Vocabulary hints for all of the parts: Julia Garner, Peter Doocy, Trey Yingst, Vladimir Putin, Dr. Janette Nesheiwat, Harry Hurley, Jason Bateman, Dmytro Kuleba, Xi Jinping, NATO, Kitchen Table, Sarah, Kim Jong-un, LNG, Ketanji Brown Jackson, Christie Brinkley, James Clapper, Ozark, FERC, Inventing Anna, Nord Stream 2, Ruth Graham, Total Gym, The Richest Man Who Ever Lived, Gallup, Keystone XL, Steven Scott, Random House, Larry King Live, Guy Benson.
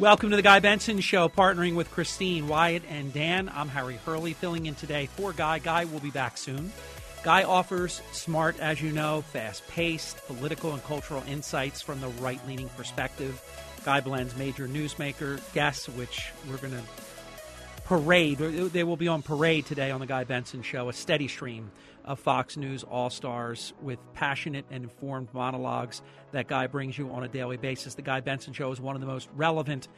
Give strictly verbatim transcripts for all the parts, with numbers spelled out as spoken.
Welcome to the Guy Benson Show, partnering with Christine Wyatt and Dan. I'm Harry Hurley, filling in today for Guy. Guy will be back soon. Guy offers smart, as you know, fast-paced political and cultural insights from the right-leaning perspective. Guy blends major newsmaker guests, which we're going to parade. They will be on parade today on the Guy Benson Show, a steady stream of Fox News all-stars with passionate and informed monologues that Guy brings you on a daily basis. The Guy Benson Show is one of the most relevant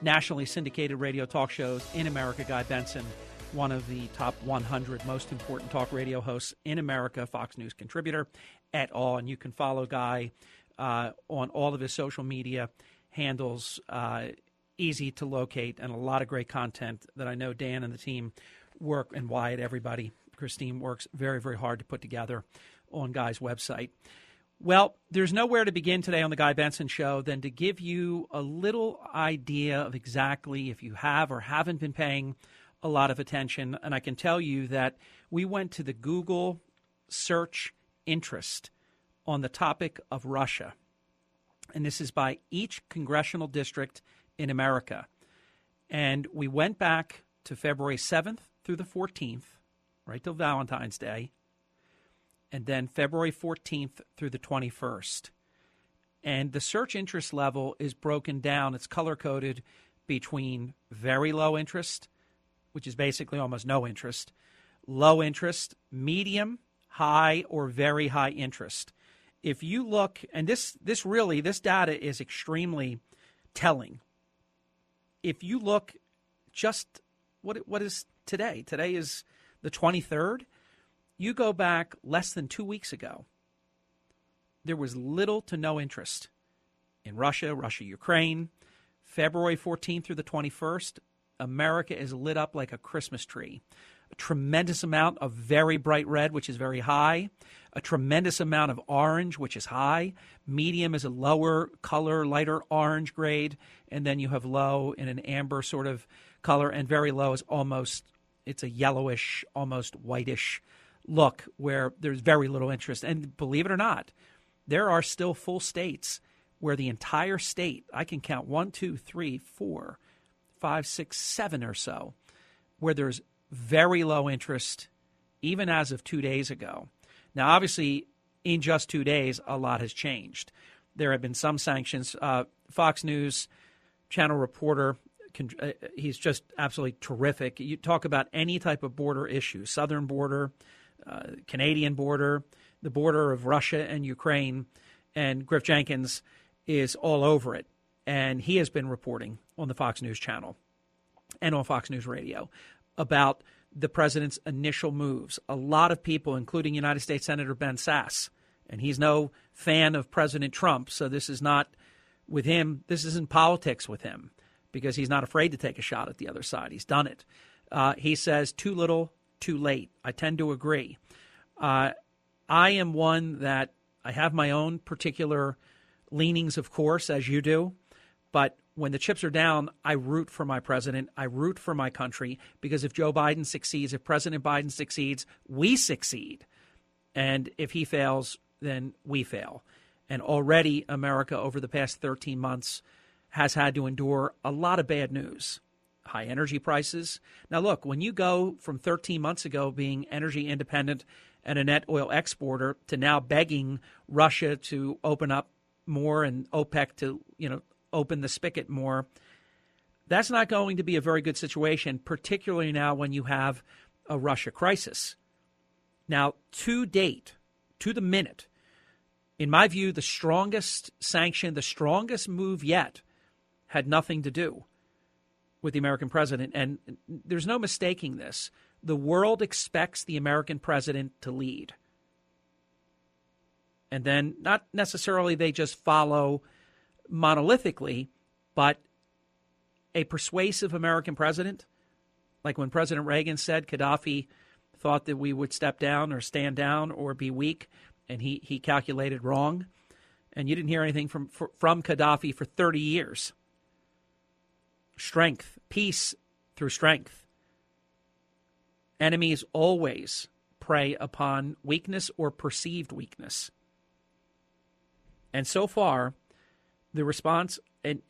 nationally syndicated radio talk shows in America. Guy Benson, one of the top one hundred most important talk radio hosts in America, Fox News contributor et al. And you can follow Guy uh, on all of his social media handles, uh, easy to locate, and a lot of great content that I know Dan and the team work, and Wyatt, everybody, Christine, works very, very hard to put together on Guy's website. Well, there's nowhere to begin today on the Guy Benson Show than to give you a little idea of exactly, if you have or haven't been paying a lot of attention, and I can tell you that we went to the Google search interest on the topic of Russia, and this is by each congressional district in America. And we went back to February seventh through the fourteenth, right till Valentine's Day, and then February fourteenth through the twenty-first. And the search interest level is broken down. It's color-coded between very low interest, which is basically almost no interest, low interest, medium, high, or very high interest. If you look, and this this really, this data is extremely telling. If you look just what what is today, today is the twenty-third, you go back less than two weeks ago, there was little to no interest in Russia, Russia, Ukraine. February fourteenth through the twenty-first, America is lit up like a Christmas tree. A tremendous amount of very bright red, which is very high. A tremendous amount of orange, which is high. Medium is a lower color, lighter orange grade. And then you have low in an amber sort of color. And very low is almost, it's a yellowish, almost whitish look where there's very little interest. And believe it or not, there are still full states where the entire state, I can count one, two, three, four, five, six, seven or so, where there's very low interest, even as of two days ago. Now, obviously, in just two days, a lot has changed. There have been some sanctions. Uh, Fox News Channel reporter, can, uh, he's just absolutely terrific. You talk about any type of border issue, southern border, uh, Canadian border, the border of Russia and Ukraine, and Griff Jenkins is all over it. And he has been reporting on the Fox News Channel and on Fox News Radio about the president's initial moves. A lot of people, including United States Senator Ben Sasse, and he's no fan of President Trump, so this is not with him. This isn't politics with him, because he's not afraid to take a shot at the other side. He's done it. Uh, he says, too little, too late. I tend to agree. Uh, I am one that I have my own particular leanings, of course, as you do, but when the chips are down, I root for my president. I root for my country, because if Joe Biden succeeds, if President Biden succeeds, we succeed. And if he fails, then we fail. And already America over the past thirteen months has had to endure a lot of bad news, high energy prices. Now, look, when you go from thirteen months ago being energy independent and a net oil exporter to now begging Russia to open up more and OPEC to, you know, open the spigot more, that's not going to be a very good situation, particularly now when you have a Russia crisis. Now, to date, to the minute, in my view, the strongest sanction, the strongest move yet had nothing to do with the American president. And there's no mistaking this. The world expects the American president to lead. And then not necessarily they just follow monolithically, but a persuasive American president, like when President Reagan said Gaddafi thought that we would step down or stand down or be weak, and he, he calculated wrong. And you didn't hear anything from, from Gaddafi for thirty years. Strength, peace through strength. Enemies always prey upon weakness or perceived weakness. And so far, the response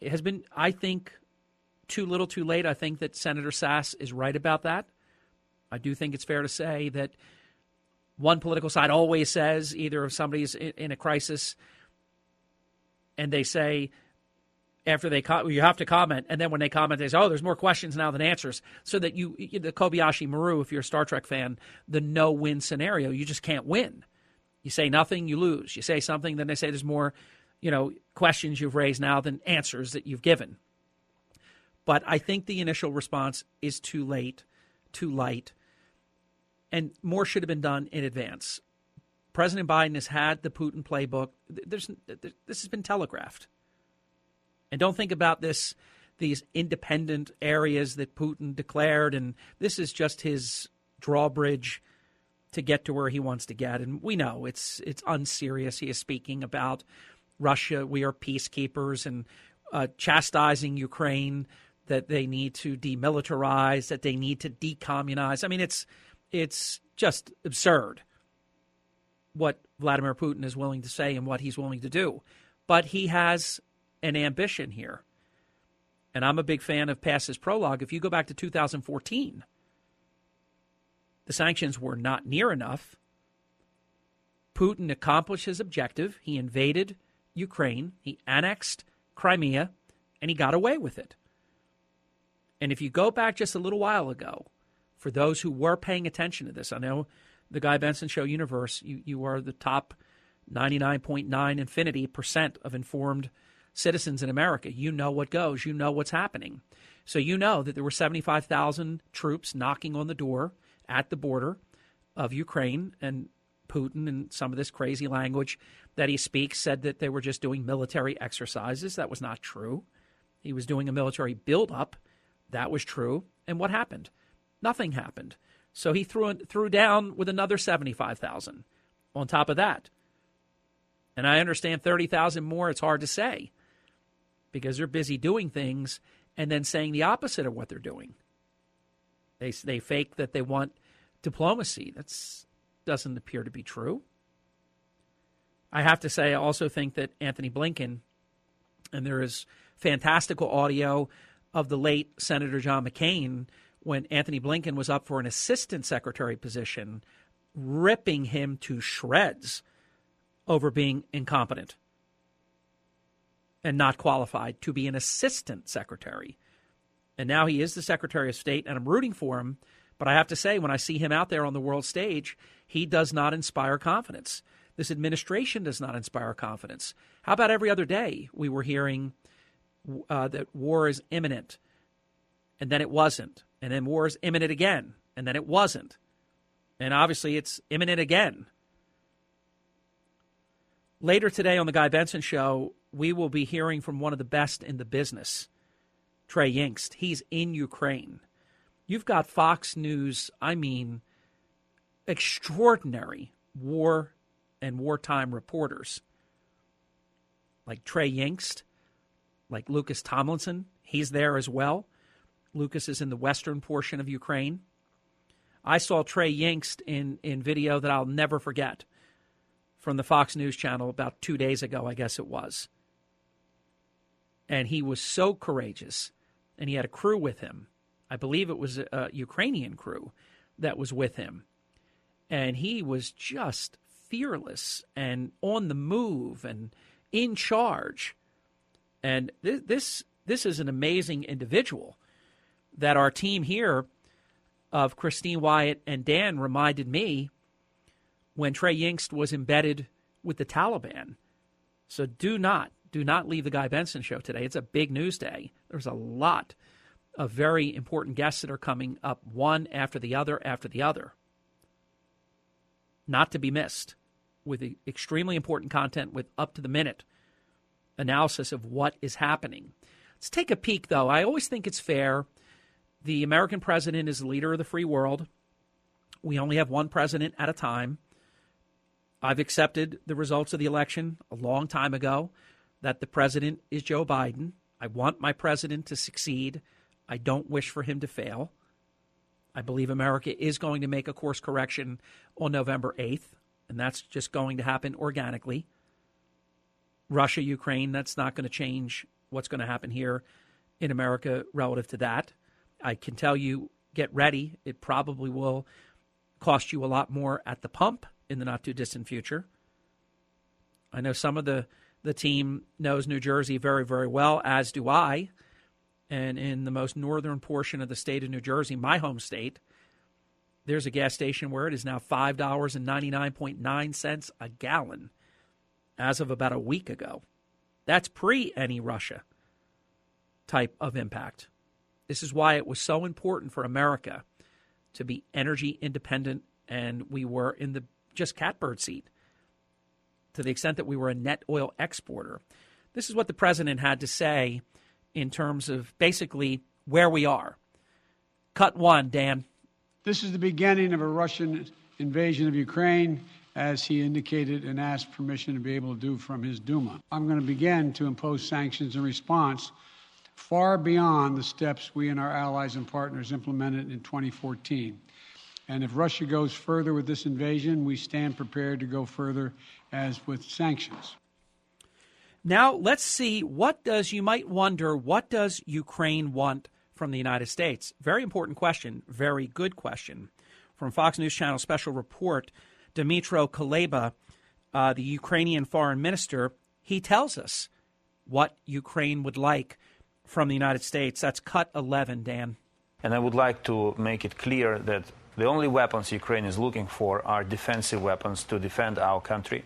has been, I think, too little too late. I think that Senator Sass is right about that. I do think it's fair to say that one political side always says, either if somebody's in a crisis and they say, after they co- you have to comment, and then when they comment, they say, oh, there's more questions now than answers, so that you, the Kobayashi Maru, if you're a Star Trek fan, the no-win scenario, you just can't win. You say nothing, you lose. You say something, then they say there's more, you know, questions you've raised now than answers that you've given. But I think the initial response is too late, too light, and more should have been done in advance. President Biden has had the Putin playbook. There's, this has been telegraphed. And don't think about this, these independent areas that Putin declared, and this is just his drawbridge to get to where he wants to get. And we know it's it's unserious. He is speaking about Russia, we are peacekeepers, and uh, chastising Ukraine, that they need to demilitarize, that they need to decommunize. I mean, it's it's just absurd what Vladimir Putin is willing to say and what he's willing to do. But he has an ambition here. And I'm a big fan of past his prologue. If you go back to two thousand fourteen, the sanctions were not near enough. Putin accomplished his objective. He invaded Ukraine. He annexed Crimea, and he got away with it. And if you go back just a little while ago, for those who were paying attention to this, I know the Guy Benson Show universe, you, you are the top ninety-nine point nine infinity percent of informed citizens in America. You know what goes. You know what's happening. So you know that there were seventy-five thousand troops knocking on the door at the border of Ukraine, and Putin, and some of this crazy language that he speaks, said that they were just doing military exercises. That was not true. He was doing a military buildup. That was true. And what happened? Nothing happened. So he threw threw down with another seventy-five thousand on top of that. And I understand thirty thousand more, it's hard to say, because they're busy doing things and then saying the opposite of what they're doing. They they fake that they want diplomacy. That doesn't appear to be true. I have to say, I also think that Anthony Blinken, and there is fantastical audio of the late Senator John McCain when Anthony Blinken was up for an assistant secretary position, ripping him to shreds over being incompetent and not qualified to be an assistant secretary. And now he is the Secretary of State, and I'm rooting for him. But I have to say, when I see him out there on the world stage, he does not inspire confidence. This administration does not inspire confidence. How about every other day we were hearing uh, that war is imminent, and then it wasn't, and then war is imminent again, and then it wasn't. And obviously it's imminent again. Later today on the Guy Benson Show, we will be hearing from one of the best in the business, Trey Yingst. He's in Ukraine. You've got Fox News, I mean, extraordinary war and wartime reporters like Trey Yingst, like Lucas Tomlinson. He's there as well. Lucas is in the western portion of Ukraine. I saw Trey Yingst in, in video that I'll never forget from the Fox News channel about two days ago, I guess it was. And he was so courageous, and he had a crew with him. I believe it was a Ukrainian crew that was with him. And he was just fearless and on the move and in charge. And th- this this is an amazing individual that our team here of Christine Wyatt and Dan reminded me when Trey Yingst was embedded with the Taliban. So do not. Do not leave the Guy Benson Show today. It's a big news day. There's a lot of very important guests that are coming up, one after the other after the other. Not to be missed. with extremely important content with up-to-the-minute analysis of what is happening. Let's take a peek, though. I always think it's fair. The American president is the leader of the free world. We only have one president at a time. I've accepted the results of the election a long time ago that the president is Joe Biden. I want my president to succeed. I don't wish for him to fail. I believe America is going to make a course correction on November eighth, and that's just going to happen organically. Russia, Ukraine, that's not going to change what's going to happen here in America relative to that. I can tell you, get ready. It probably will cost you a lot more at the pump in the not-too-distant future. I know some of the, the team knows New Jersey very, very well, as do I. And in the most northern portion of the state of New Jersey, my home state, there's a gas station where it is now five dollars and ninety-nine point nine cents a gallon as of about a week ago. That's pre any Russia type of impact. This is why it was so important for America to be energy independent, and we were in the just catbird seat to the extent that we were a net oil exporter. This is what the president had to say in terms of basically where we are. Cut one, Dan. This is the beginning of a Russian invasion of Ukraine, as he indicated and asked permission to be able to do from his Duma. I'm going to begin to impose sanctions in response far beyond the steps we and our allies and partners implemented in twenty fourteen. And if Russia goes further with this invasion, we stand prepared to go further as with sanctions. Now, let's see, what does, you might wonder, what does Ukraine want from the United States? Very important question, very good question. From Fox News Channel Special Report, Dmytro Kuleba, uh, the Ukrainian foreign minister, he tells us what Ukraine would like from the United States. That's cut eleven, Dan. And I would like to make it clear that the only weapons Ukraine is looking for are defensive weapons to defend our country.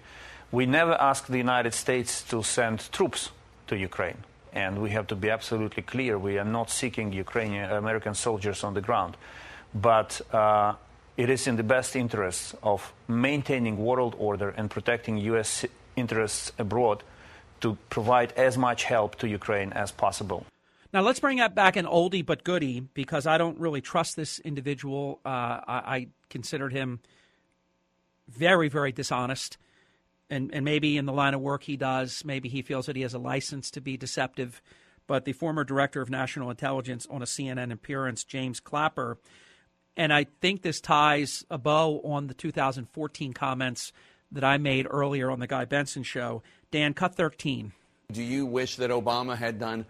We never asked the United States to send troops to Ukraine, and we have to be absolutely clear. We are not seeking Ukrainian American soldiers on the ground, but uh, it is in the best interests of maintaining world order and protecting U S interests abroad to provide as much help to Ukraine as possible. Now, let's bring up back an oldie but goodie, because I don't really trust this individual. Uh, I, I considered him very, very dishonest. And, and maybe in the line of work he does, maybe he feels that he has a license to be deceptive. But the former director of national intelligence on a C N N appearance, James Clapper, and I think this ties a bow on the two thousand fourteen comments that I made earlier on the Guy Benson show. Dan, cut thirteen. Do you wish that Obama had done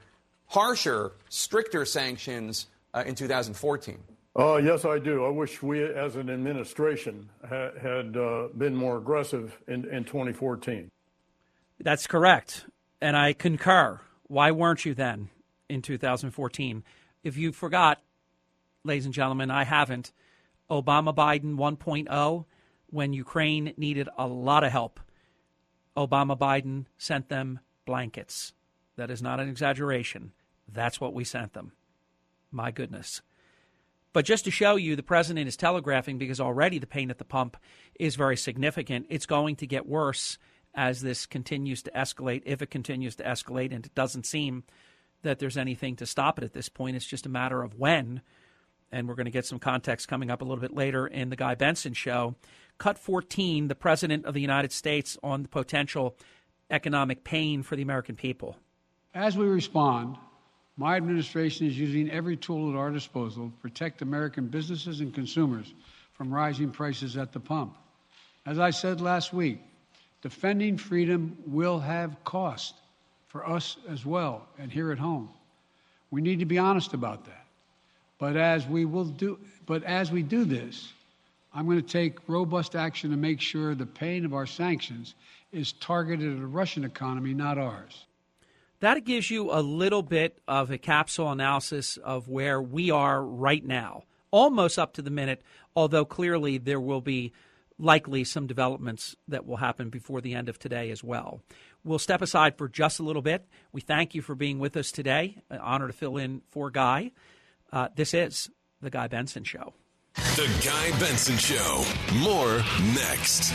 harsher, stricter sanctions uh, in two thousand fourteen? Oh, yes, I do. I wish we as an administration ha- had uh, been more aggressive in, in twenty fourteen. That's correct. And I concur. Why weren't you then in two thousand fourteen? If you forgot, ladies and gentlemen, I haven't. Obama-Biden one point oh, when Ukraine needed a lot of help, Obama-Biden sent them blankets. That is not an exaggeration. That's what we sent them. My goodness. But just to show you, the president is telegraphing, because already the pain at the pump is very significant. It's going to get worse as this continues to escalate, if it continues to escalate, and it doesn't seem that there's anything to stop it at this point. It's just a matter of when, and we're going to get some context coming up a little bit later in the Guy Benson show. Cut fourteen, the president of the United States on the potential economic pain for the American people. As we respond, my administration is using every tool at our disposal to protect American businesses and consumers from rising prices at the pump. As I said last week, defending freedom will have cost for us as well, and here at home. We need to be honest about that. But as we will do, but as we do this, I'm going to take robust action to make sure the pain of our sanctions is targeted at the Russian economy, not ours. That gives you a little bit of a capsule analysis of where we are right now, almost up to the minute, although clearly there will be likely some developments that will happen before the end of today as well. We'll step aside for just a little bit. We thank you for being with us today. An honor to fill in for Guy. Uh, this is The Guy Benson Show. The Guy Benson Show. More next.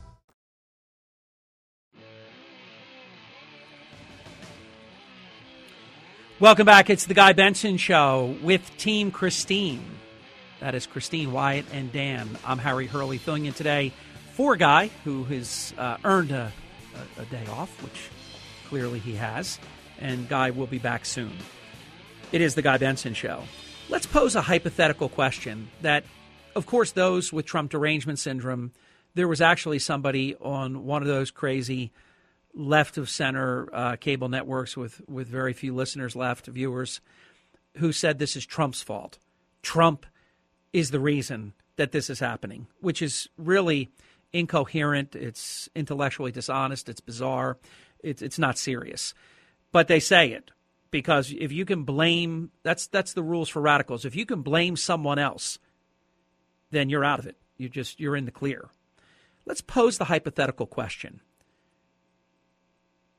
Welcome back. It's the Guy Benson Show with Team Christine. That is Christine Wyatt and Dan. I'm Harry Hurley filling in today for Guy, who has uh, earned a, a, a day off, which clearly he has. And Guy will be back soon. It is the Guy Benson Show. Let's pose a hypothetical question that, of course, those with Trump derangement syndrome, there was actually somebody on one of those crazy left of center uh, cable networks with, with very few listeners left, viewers, who said this is Trump's fault. Trump is the reason that this is happening, which is really incoherent. It's intellectually dishonest. It's bizarre. It's, it's not serious. But they say it because if you can blame, that's that's the rules for radicals. If you can blame someone else, then you're out of it. You just, you're in the clear. Let's pose the hypothetical question.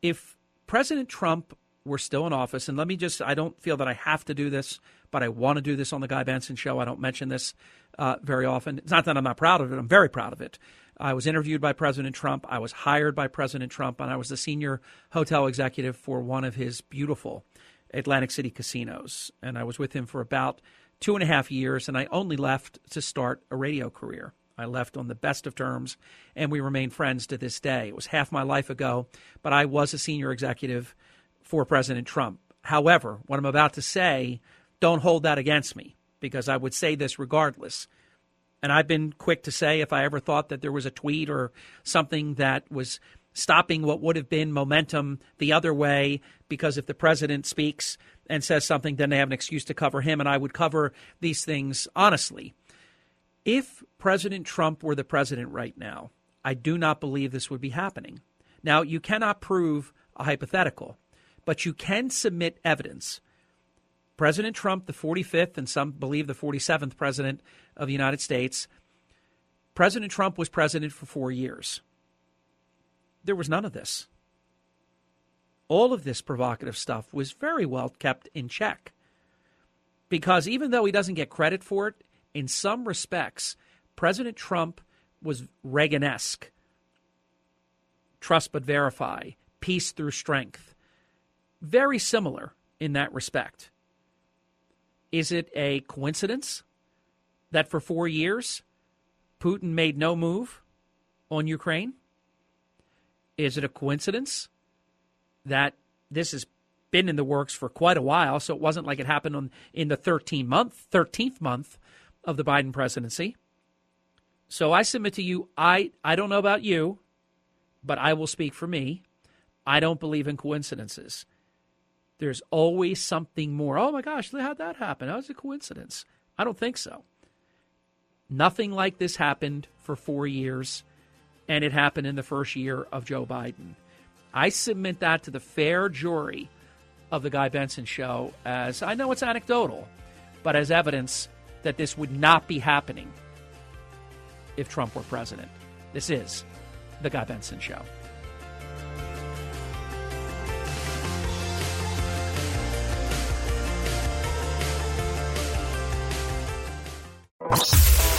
If President Trump were still in office, and let me just, I don't feel that I have to do this, but I want to do this on the Guy Benson Show. I don't mention this uh, very often. It's not that I'm not proud of it. I'm very proud of it. I was interviewed by President Trump. I was hired by President Trump, and I was the senior hotel executive for one of his beautiful Atlantic City casinos. And I was with him for about two and a half years, and I only left to start a radio career. I left on the best of terms, and we remain friends to this day. It was half my life ago, but I was a senior executive for President Trump. However, what I'm about to say, don't hold that against me, because I would say this regardless. And I've been quick to say if I ever thought that there was a tweet or something that was stopping what would have been momentum the other way, because if the president speaks and says something, then they have an excuse to cover him, and I would cover these things honestly. If President Trump were the president right now, I do not believe this would be happening. Now, you cannot prove a hypothetical, but you can submit evidence. President Trump, the forty-fifth and some believe the forty-seventh president of the United States, President Trump was president for four years. There was none of this. All of this provocative stuff was very well kept in check, because even though he doesn't get credit for it, in some respects, President Trump was Reagan-esque. Trust but verify, peace through strength. Very similar in that respect. Is it a coincidence that for four years, Putin made no move on Ukraine? Is it a coincidence that this has been in the works for quite a while, so it wasn't like it happened on, in the thirteenth month, thirteenth month, of the Biden presidency? So I submit to you, I, I don't know about you, but I will speak for me. I don't believe in coincidences. There's always something more. Oh my gosh, how'd that happen? That was a coincidence. I don't think so. Nothing like this happened for four years, and it happened in the first year of Joe Biden. I submit that to the fair jury of the Guy Benson Show as, I know it's anecdotal, but as evidence that this would not be happening if Trump were president. This is The Guy Benson Show.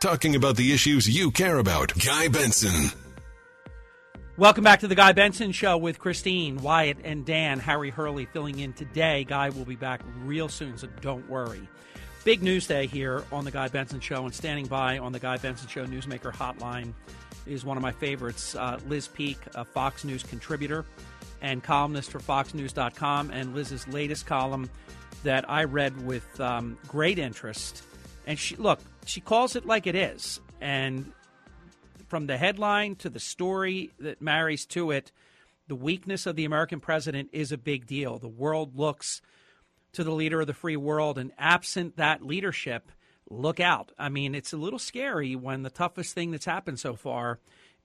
Talking about the issues you care about. Guy Benson. Welcome back to the Guy Benson Show with Christine, Wyatt, and Dan. Harry Hurley filling in today. Guy will be back real soon, so don't worry. Big news day here on The Guy Benson Show, and standing by on The Guy Benson Show Newsmaker Hotline is one of my favorites, uh, Liz Peek, a Fox News contributor and columnist for fox news dot com. And Liz's latest column that I read with um, great interest. And she, look, she calls it like it is. And from the headline to the story that marries to it, the weakness of the American president is a big deal. The world looks to the leader of the free world, and absent that leadership, look out. I mean, it's a little scary when the toughest thing that's happened so far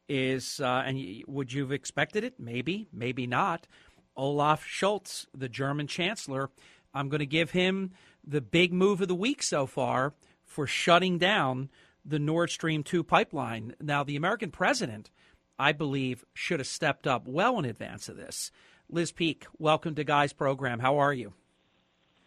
is, uh, and would you have expected it? Maybe, maybe not. Olaf Scholz, the German chancellor, I'm going to give him the big move of the week so far for shutting down the Nord Stream two pipeline. Now, the American president, I believe, should have stepped up well in advance of this. Liz Peek, welcome to Guy's program. How are you?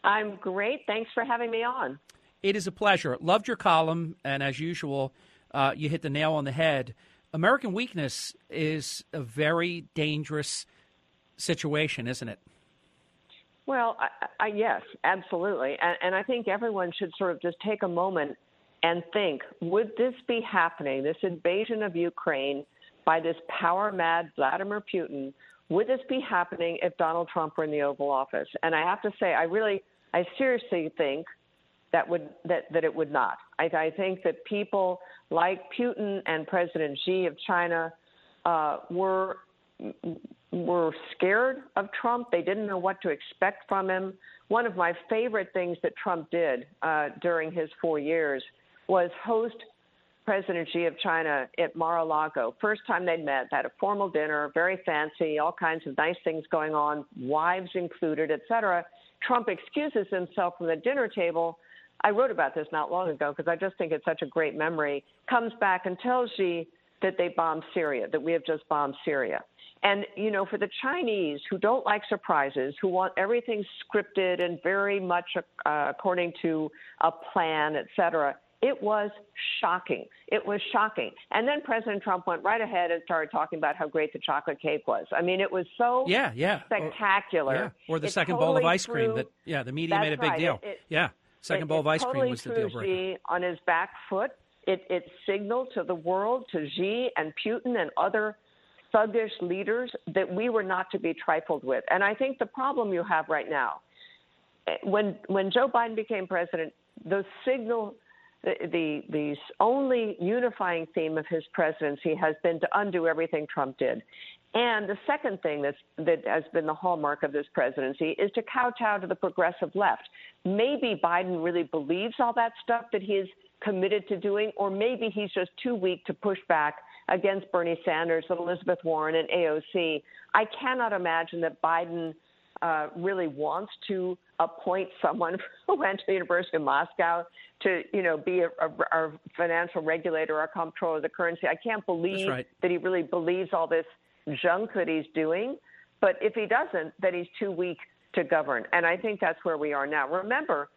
I'm great. Thanks for having me on. It is a pleasure. Loved your column. And as usual, uh, you hit the nail on the head. American weakness is a very dangerous situation, isn't it? Well, I, I, yes, absolutely. And, and I think everyone should sort of just take a moment and think, would this be happening, this invasion of Ukraine by this power-mad Vladimir Putin, would this be happening if Donald Trump were in the Oval Office? And I have to say, I really, I seriously think that would that, that it would not. I, I think that people like Putin and President Xi of China uh, were were scared of Trump. They didn't know what to expect from him. One of my favorite things that Trump did uh, during his four years was host President Xi of China at Mar-a-Lago. First time they met, had a formal dinner, very fancy, all kinds of nice things going on, wives included, et cetera. Trump excuses himself from the dinner table. I wrote about this not long ago because I just think it's such a great memory. Comes back and tells Xi that they bombed Syria, that we have just bombed Syria. And, you know, for the Chinese who don't like surprises, who want everything scripted and very much uh, according to a plan, et cetera, it was shocking. It was shocking. And then President Trump went right ahead and started talking about how great the chocolate cake was. I mean, it was so yeah, yeah. spectacular. Or, yeah. or the it second totally bowl of ice cream threw, that, yeah, the media made a big right. deal. It, it, yeah, second it, bowl of ice totally cream was the deal breaker. On his back foot, it, it signaled to the world, to Xi and Putin and other thuggish leaders that we were not to be trifled with. And I think the problem you have right now, when when Joe Biden became president, the signal... The, the the only unifying theme of his presidency has been to undo everything Trump did. And the second thing that's, that has been the hallmark of this presidency is to kowtow to the progressive left. Maybe Biden really believes all that stuff that he is committed to doing, or maybe he's just too weak to push back against Bernie Sanders and Elizabeth Warren and A O C. I cannot imagine that Biden Uh, really wants to appoint someone who went to the University of Moscow to, you know, be our financial regulator, our comptroller of the currency. I can't believe right. that he really believes all this junk that he's doing. But if he doesn't, then he's too weak to govern. And I think that's where we are now. Remember,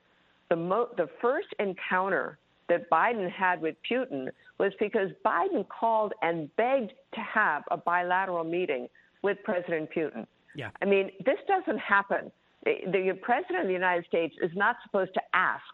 the mo- the first encounter that Biden had with Putin was because Biden called and begged to have a bilateral meeting with President Putin. Yeah. I mean, this doesn't happen. The president of the United States is not supposed to ask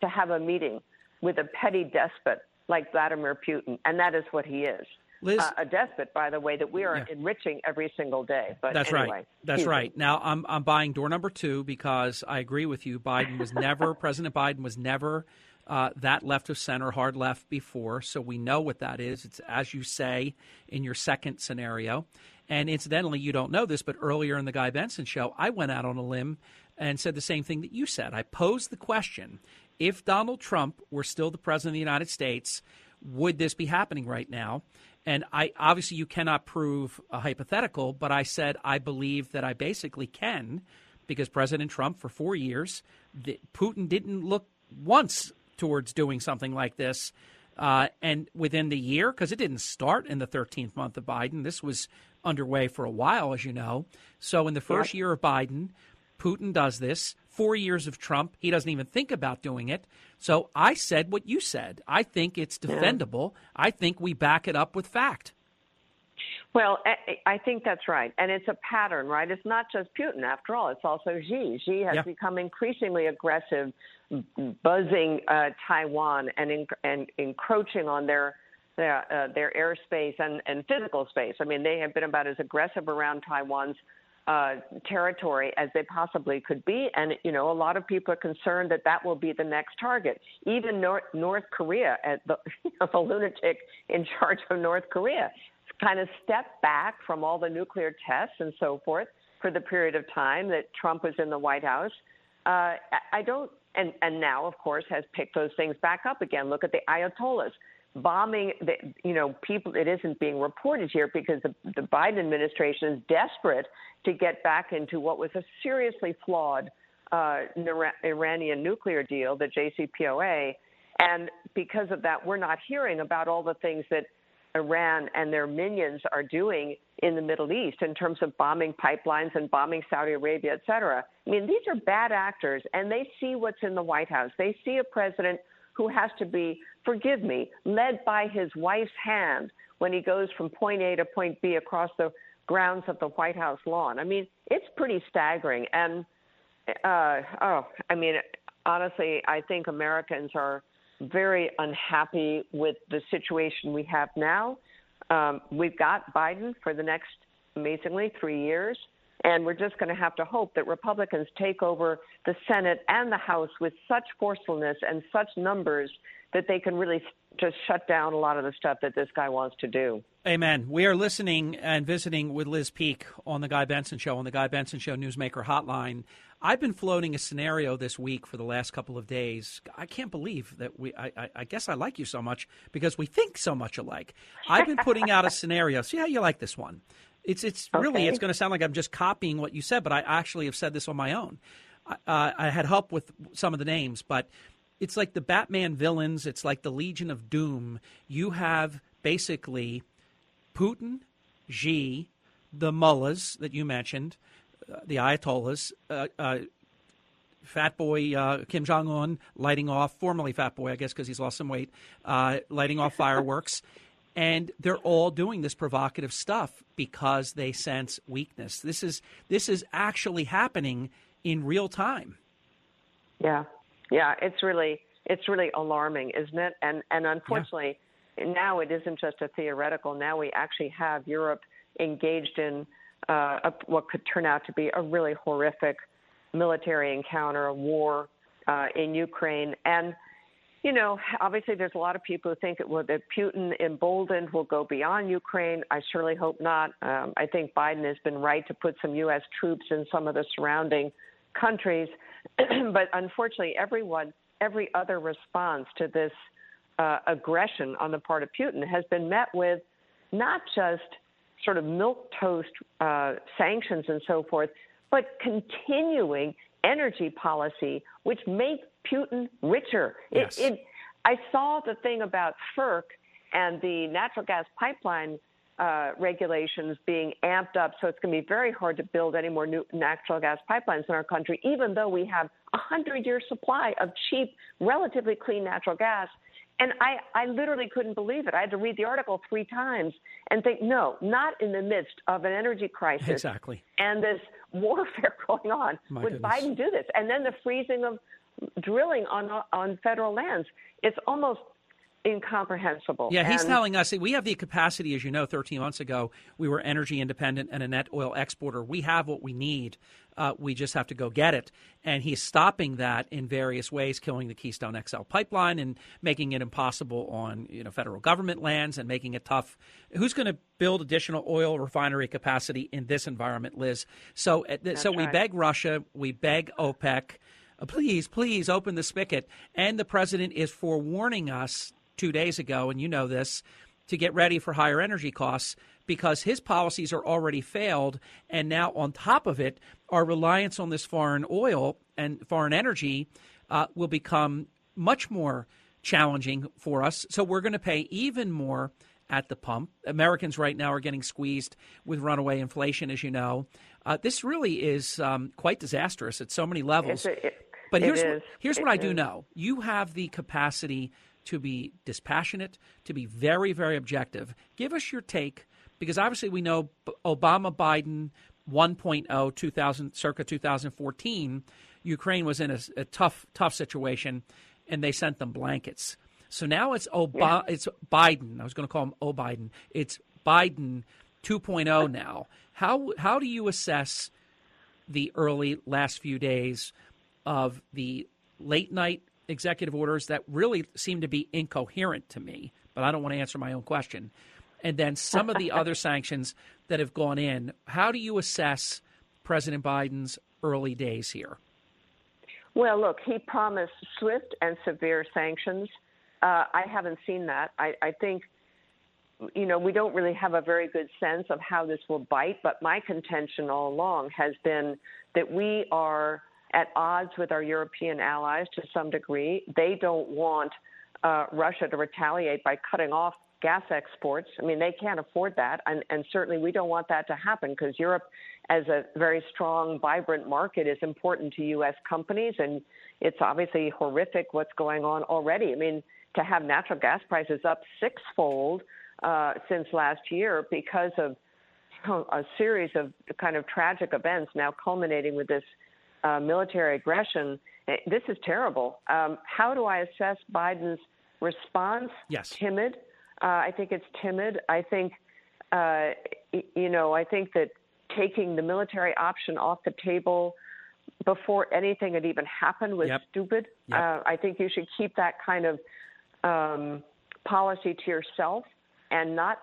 to have a meeting with a petty despot like Vladimir Putin, and that is what he is. Liz, uh, a despot, by the way, that we are yeah. enriching every single day. But That's anyway, right. That's right. Me. Now, I'm I'm buying door number two because I agree with you. Biden was never – President Biden was never uh, that left of center, hard left before, so we know what that is. It's, as you say, in your second scenario. And incidentally, you don't know this, but earlier in the Guy Benson show, I went out on a limb and said the same thing that you said. I posed the question, if Donald Trump were still the president of the United States, would this be happening right now? And I obviously you cannot prove a hypothetical, but I said I believe that I basically can, because President Trump for four years, the, Putin didn't look once towards doing something like this. Uh, and within the year, because it didn't start in the thirteenth month of Biden. This was underway for a while, as you know. So in the first year of Biden, Putin does this. Four years of Trump, he doesn't even think about doing it. So I said what you said. I think it's defendable. Yeah. I think we back it up with fact. Well, I think that's right. And it's a pattern, right? It's not just Putin, after all. It's also Xi. Xi has yeah. become increasingly aggressive, buzzing uh, Taiwan and, enc- and encroaching on their their, uh, their airspace and, and physical space. I mean, they have been about as aggressive around Taiwan's uh, territory as they possibly could be. And, you know, a lot of people are concerned that that will be the next target. Even North, North Korea, at the, you know, the lunatic in charge of North Korea, kind of stepped back from all the nuclear tests and so forth for the period of time that Trump was in the White House. Uh, I don't, and, and now, of course, has picked those things back up again. Look at the Ayatollahs bombing, the, you know, people. It isn't being reported here because the, the Biden administration is desperate to get back into what was a seriously flawed uh, Iranian nuclear deal, the J C P O A. And because of that, we're not hearing about all the things that Iran and their minions are doing in the Middle East in terms of bombing pipelines and bombing Saudi Arabia, et cetera. I mean, these are bad actors, and they see what's in the White House. They see a president who has to be, forgive me, led by his wife's hand when he goes from point A to point B across the grounds of the White House lawn. I mean, it's pretty staggering. And, uh, oh, I mean, honestly, I think Americans are very unhappy with the situation we have now. Um, we've got Biden for the next, amazingly, three years, and we're just going to have to hope that Republicans take over the Senate and the House with such forcefulness and such numbers that they can really just shut down a lot of the stuff that this guy wants to do. Amen. We are listening and visiting with Liz Peek on The Guy Benson Show, on The Guy Benson Show Newsmaker Hotline. I've been floating a scenario this week for the last couple of days. I can't believe that we I, I, I guess I like you so much because we think so much alike. I've been putting out a scenario. See how you like this one. It's it's okay. Really, it's going to sound like I'm just copying what you said, but I actually have said this on my own. I, uh, I had help with some of the names, but it's like the Batman villains. It's like the Legion of Doom. You have basically Putin, Xi, the mullahs that you mentioned, Uh, the Ayatollahs, uh, uh, Fat Boy uh, Kim Jong-un lighting off, formerly Fat Boy, I guess, because he's lost some weight, uh, lighting off fireworks. And they're all doing this provocative stuff because they sense weakness. This is this is actually happening in real time. Yeah. Yeah, it's really it's really alarming, isn't it? And, and unfortunately, yeah. Now it isn't just a theoretical. Now we actually have Europe engaged in Uh, a, what could turn out to be a really horrific military encounter, a war uh, in Ukraine. And, you know, obviously there's a lot of people who think it will, that Putin, emboldened, will go beyond Ukraine. I surely hope not. Um, I think Biden has been right to put some U S troops in some of the surrounding countries. But unfortunately, everyone, every other response to this uh, aggression on the part of Putin has been met with not just sort of milquetoast uh, sanctions and so forth, but continuing energy policy, which make Putin richer. Yes. It, it, I saw the thing about FERC and the natural gas pipeline uh, regulations being amped up, so it's going to be very hard to build any more new natural gas pipelines in our country, even though we have a hundred-year supply of cheap, relatively clean natural gas. And I, I literally couldn't believe it. I had to read the article three times and think, no, not in the midst of an energy crisis. Exactly. And this warfare going on. My would goodness. Biden do this? And then the freezing of drilling on on federal lands. It's almost incomprehensible. Yeah, he's and, telling us we have the capacity, as you know, thirteen months ago, we were energy independent and a net oil exporter. We have what we need. Uh, we just have to go get it. And he's stopping that in various ways, killing the Keystone X L pipeline and making it impossible on, you know, federal government lands and making it tough. Who's going to build additional oil refinery capacity in this environment, Liz? So, That's so right. We beg Russia, we beg OPEC, please, please open the spigot. And the president is forewarning us two days ago, and you know this, to get ready for higher energy costs because his policies are already failed. And now on top of it, our reliance on this foreign oil and foreign energy uh, will become much more challenging for us. So we're going to pay even more at the pump. Americans right now are getting squeezed with runaway inflation, as you know. Uh, this really is um, quite disastrous at so many levels. It, it, but here's, what, here's what I do know. You have the capacity to be dispassionate, to be very, very objective. Give us your take, because obviously we know Obama, Biden one point oh, two thousand, circa two thousand fourteen, Ukraine was in a, a tough, tough situation, and they sent them blankets. So now it's Obama, yeah. it's Biden. I was going to call him O'Biden. It's Biden two point oh now. How how do you assess the early last few days of the late night executive orders that really seem to be incoherent to me, but I don't want to answer my own question, and then some of the other sanctions that have gone in? How do you assess President Biden's early days here? Well, look, he promised swift and severe sanctions. Uh, I haven't seen that. I, I think, you know, we don't really have a very good sense of how this will bite, but my contention all along has been that we are at odds with our European allies to some degree. They don't want uh, Russia to retaliate by cutting off gas exports. I mean, they can't afford that, and, and certainly we don't want that to happen, because Europe, as a very strong, vibrant market, is important to U S companies, and it's obviously horrific what's going on already. I mean, to have natural gas prices up sixfold uh, since last year because of a series of kind of tragic events now culminating with this uh, military aggression, this is terrible. Um, how do I assess Biden's response? Yes. Timid. Uh, I think it's timid. I think, uh, you know, I think that taking the military option off the table before anything had even happened was yep. stupid. Yep. Uh, I think you should keep that kind of um, policy to yourself and not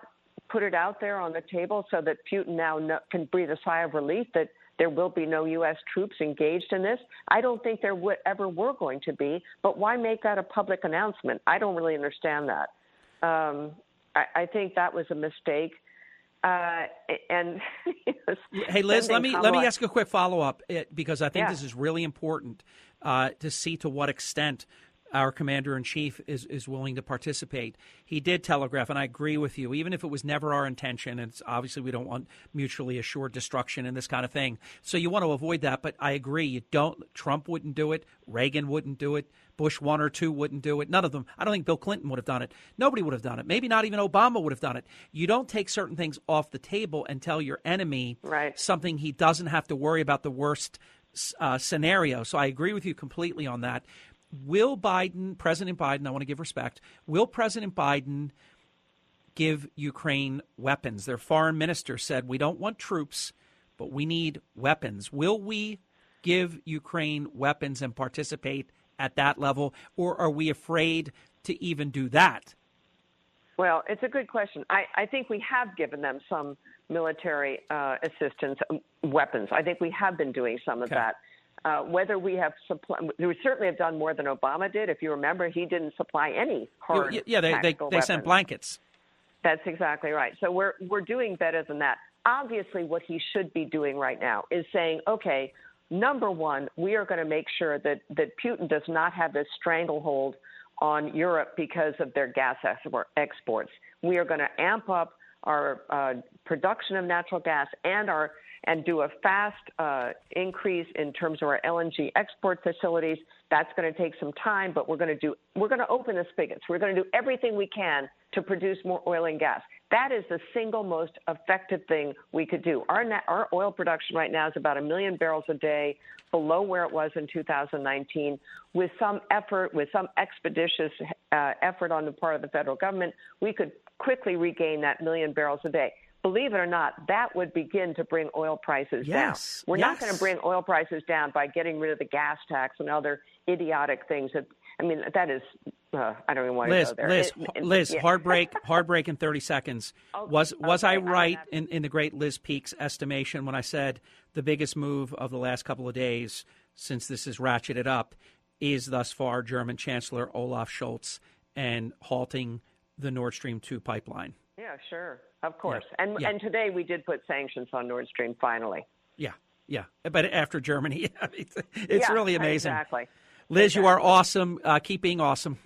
put it out there on the table, so that Putin now no- can breathe a sigh of relief that there will be no U S troops engaged in this. I don't think there w- ever were going to be, but why make that a public announcement? I don't really understand that. Um, I, I think that was a mistake. Uh, and hey, Liz, let me let me ask a quick follow up because I think yeah. this is really important uh, to see to what extent our commander in chief is, is willing to participate. He did telegraph, and I agree with you, even if it was never our intention. And it's obviously we don't want mutually assured destruction and this kind of thing. So you want to avoid that. But I agree. You don't. Trump wouldn't do it. Reagan wouldn't do it. Bush one or two wouldn't do it. None of them. I don't think Bill Clinton would have done it. Nobody would have done it. Maybe not even Obama would have done it. You don't take certain things off the table and tell your enemy right. something he doesn't have to worry about the worst uh, scenario. So I agree with you completely on that. Will Biden, President Biden, I want to give respect, will President Biden give Ukraine weapons? Their foreign minister said, we don't want troops, but we need weapons. Will we give Ukraine weapons and participate at that level, or are we afraid to even do that? Well, it's a good question. I, I think we have given them some military uh, assistance, um, weapons. I think we have been doing some of okay. that. Uh, whether we have supply, we certainly have done more than Obama did. If you remember, he didn't supply any hard yeah, yeah they, tactical they, they sent blankets. That's exactly right. So we're we're doing better than that. Obviously, what he should be doing right now is saying, okay, number one, we are going to make sure that that Putin does not have this stranglehold on Europe because of their gas exports. We are going to amp up our uh, production of natural gas and our and do a fast uh, increase in terms of our L N G export facilities. That's going to take some time, but we're going to do we're going to open the spigots. We're going to do everything we can to produce more oil and gas. That is the single most effective thing we could do. Our na- our oil production right now is about a million barrels a day, below where it was in two thousand nineteen. With some effort, with some expeditious uh, effort on the part of the federal government, we could quickly regain that million barrels a day. Believe it or not, that would begin to bring oil prices yes. down. We're yes. not going to bring oil prices down by getting rid of the gas tax and other idiotic things. That, I mean, that is, uh, I don't even want Liz, to go there. Liz, it, it, Liz, yeah. heartbreak, heartbreak in thirty seconds. Okay, was was okay, I right I in, in the great Liz Peek's estimation when I said the biggest move of the last couple of days, since this is ratcheted up, is thus far German Chancellor Olaf Scholz and halting the Nord Stream two pipeline? Yeah, sure. Of course. Yeah. And yeah. and today we did put sanctions on Nord Stream, finally. Yeah, yeah. But after Germany, it's, it's yeah, really amazing. Exactly. Liz, exactly. You are awesome. Uh, keep being awesome.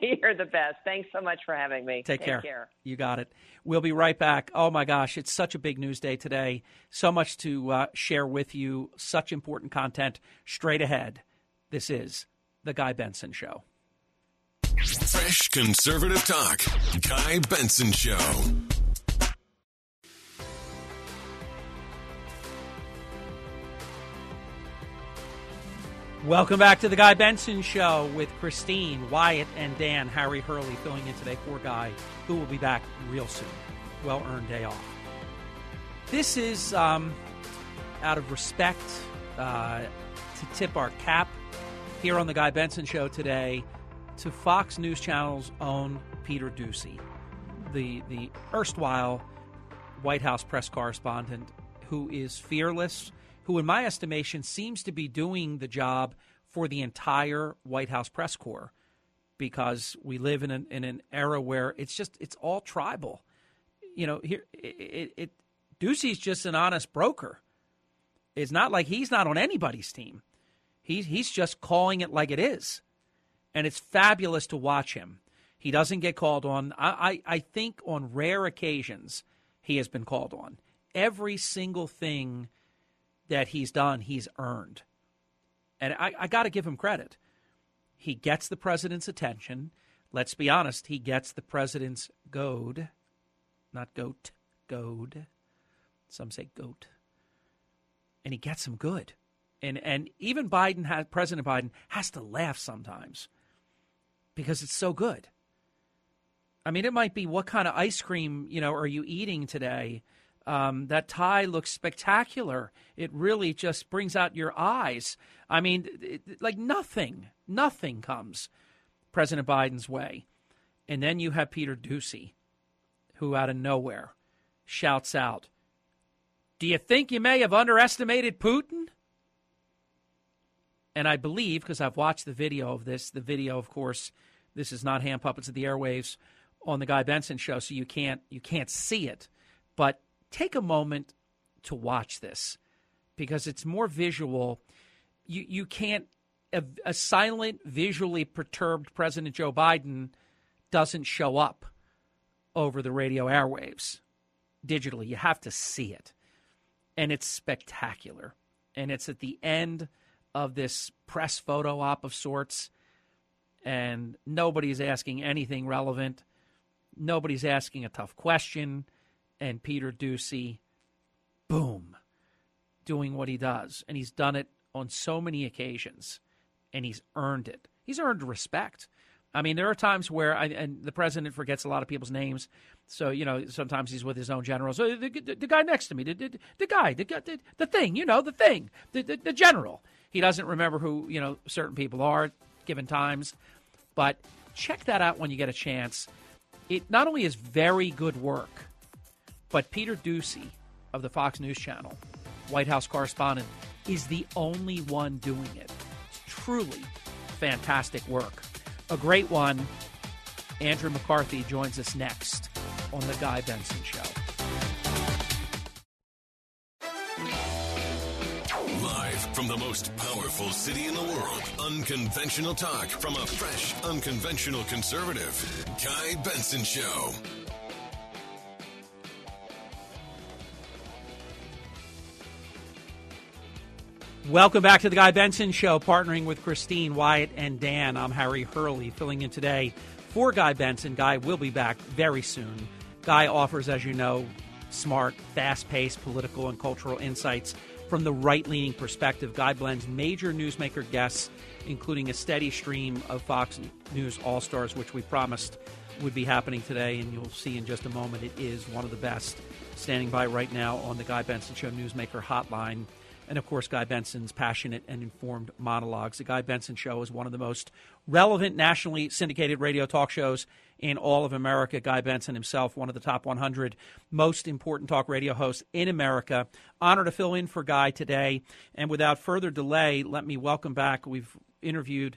You're the best. Thanks so much for having me. Take, Take care. care. You got it. We'll be right back. Oh, my gosh. It's such a big news day today. So much to uh, share with you. Such important content. Straight ahead. This is The Guy Benson Show. Fresh conservative talk. Guy Benson Show. Welcome back to the Guy Benson Show with Christine, Wyatt, and Dan. Harry Hurley filling in today for Guy, who will be back real soon. Well-earned day off. This is, um, out of respect, uh, to tip our cap here on the Guy Benson Show today to Fox News Channel's own Peter Doocy, the, the erstwhile White House press correspondent who is fearless, who, in my estimation, seems to be doing the job for the entire White House press corps, because we live in an, in an era where it's just it's all tribal. You know, here it, it, it Ducey's just an honest broker. It's not like he's not on anybody's team. He's he's just calling it like it is, and it's fabulous to watch him. He doesn't get called on. I I, I think on rare occasions he has been called on. Every single thing that he's done, he's earned. And I, I got to give him credit. He gets the president's attention. Let's be honest, he gets the president's goad. Not goat, goad. Some say goat. And he gets him good. And and even Biden, has, President Biden, has to laugh sometimes because it's so good. I mean, it might be what kind of ice cream, you know, are you eating today? Um, that tie looks spectacular. It really just brings out your eyes. I mean, it, it, like nothing, nothing comes President Biden's way. And then you have Peter Doocy, who out of nowhere shouts out, "Do you think you may have underestimated Putin?" And I believe, because I've watched the video of this, the video, of course, this is not hand puppets of the airwaves on the Guy Benson Show, so you can't you can't see it. But take a moment to watch this because it's more visual. You you can't a, a silent, visually perturbed President Joe Biden doesn't show up over the radio airwaves digitally. You have to see it, and it's spectacular. And it's at the end of this press photo op of sorts, and nobody's asking anything relevant. Nobody's asking a tough question. And Peter Doocy, boom, doing what he does. And he's done it on so many occasions, and he's earned it. He's earned respect. I mean, there are times where I, and the president forgets a lot of people's names. So, you know, sometimes he's with his own generals. The, the, the guy next to me, the, the, the guy, the, the, the thing, you know, the thing, the, the, the general. He doesn't remember who, you know, certain people are at given times. But check that out when you get a chance. It not only is very good work, but Peter Doocy of the Fox News Channel, White House correspondent, is the only one doing it. It's truly fantastic work. A great one. Andrew McCarthy joins us next on The Guy Benson Show. Live from the most powerful city in the world, unconventional talk from a fresh, unconventional conservative, Guy Benson Show. Welcome back to the Guy Benson Show, partnering with Christine, Wyatt, and Dan. I'm Harry Hurley, filling in today for Guy Benson. Guy will be back very soon. Guy offers, as you know, smart, fast-paced political and cultural insights from the right-leaning perspective. Guy blends major newsmaker guests, including a steady stream of Fox News All-Stars, which we promised would be happening today, and you'll see in just a moment it is one of the best. Standing by right now on the Guy Benson Show Newsmaker Hotline. And, of course, Guy Benson's passionate and informed monologues. The Guy Benson Show is one of the most relevant nationally syndicated radio talk shows in all of America. Guy Benson himself, one of the top one hundred most important talk radio hosts in America. Honored to fill in for Guy today. And without further delay, let me welcome back. We've interviewed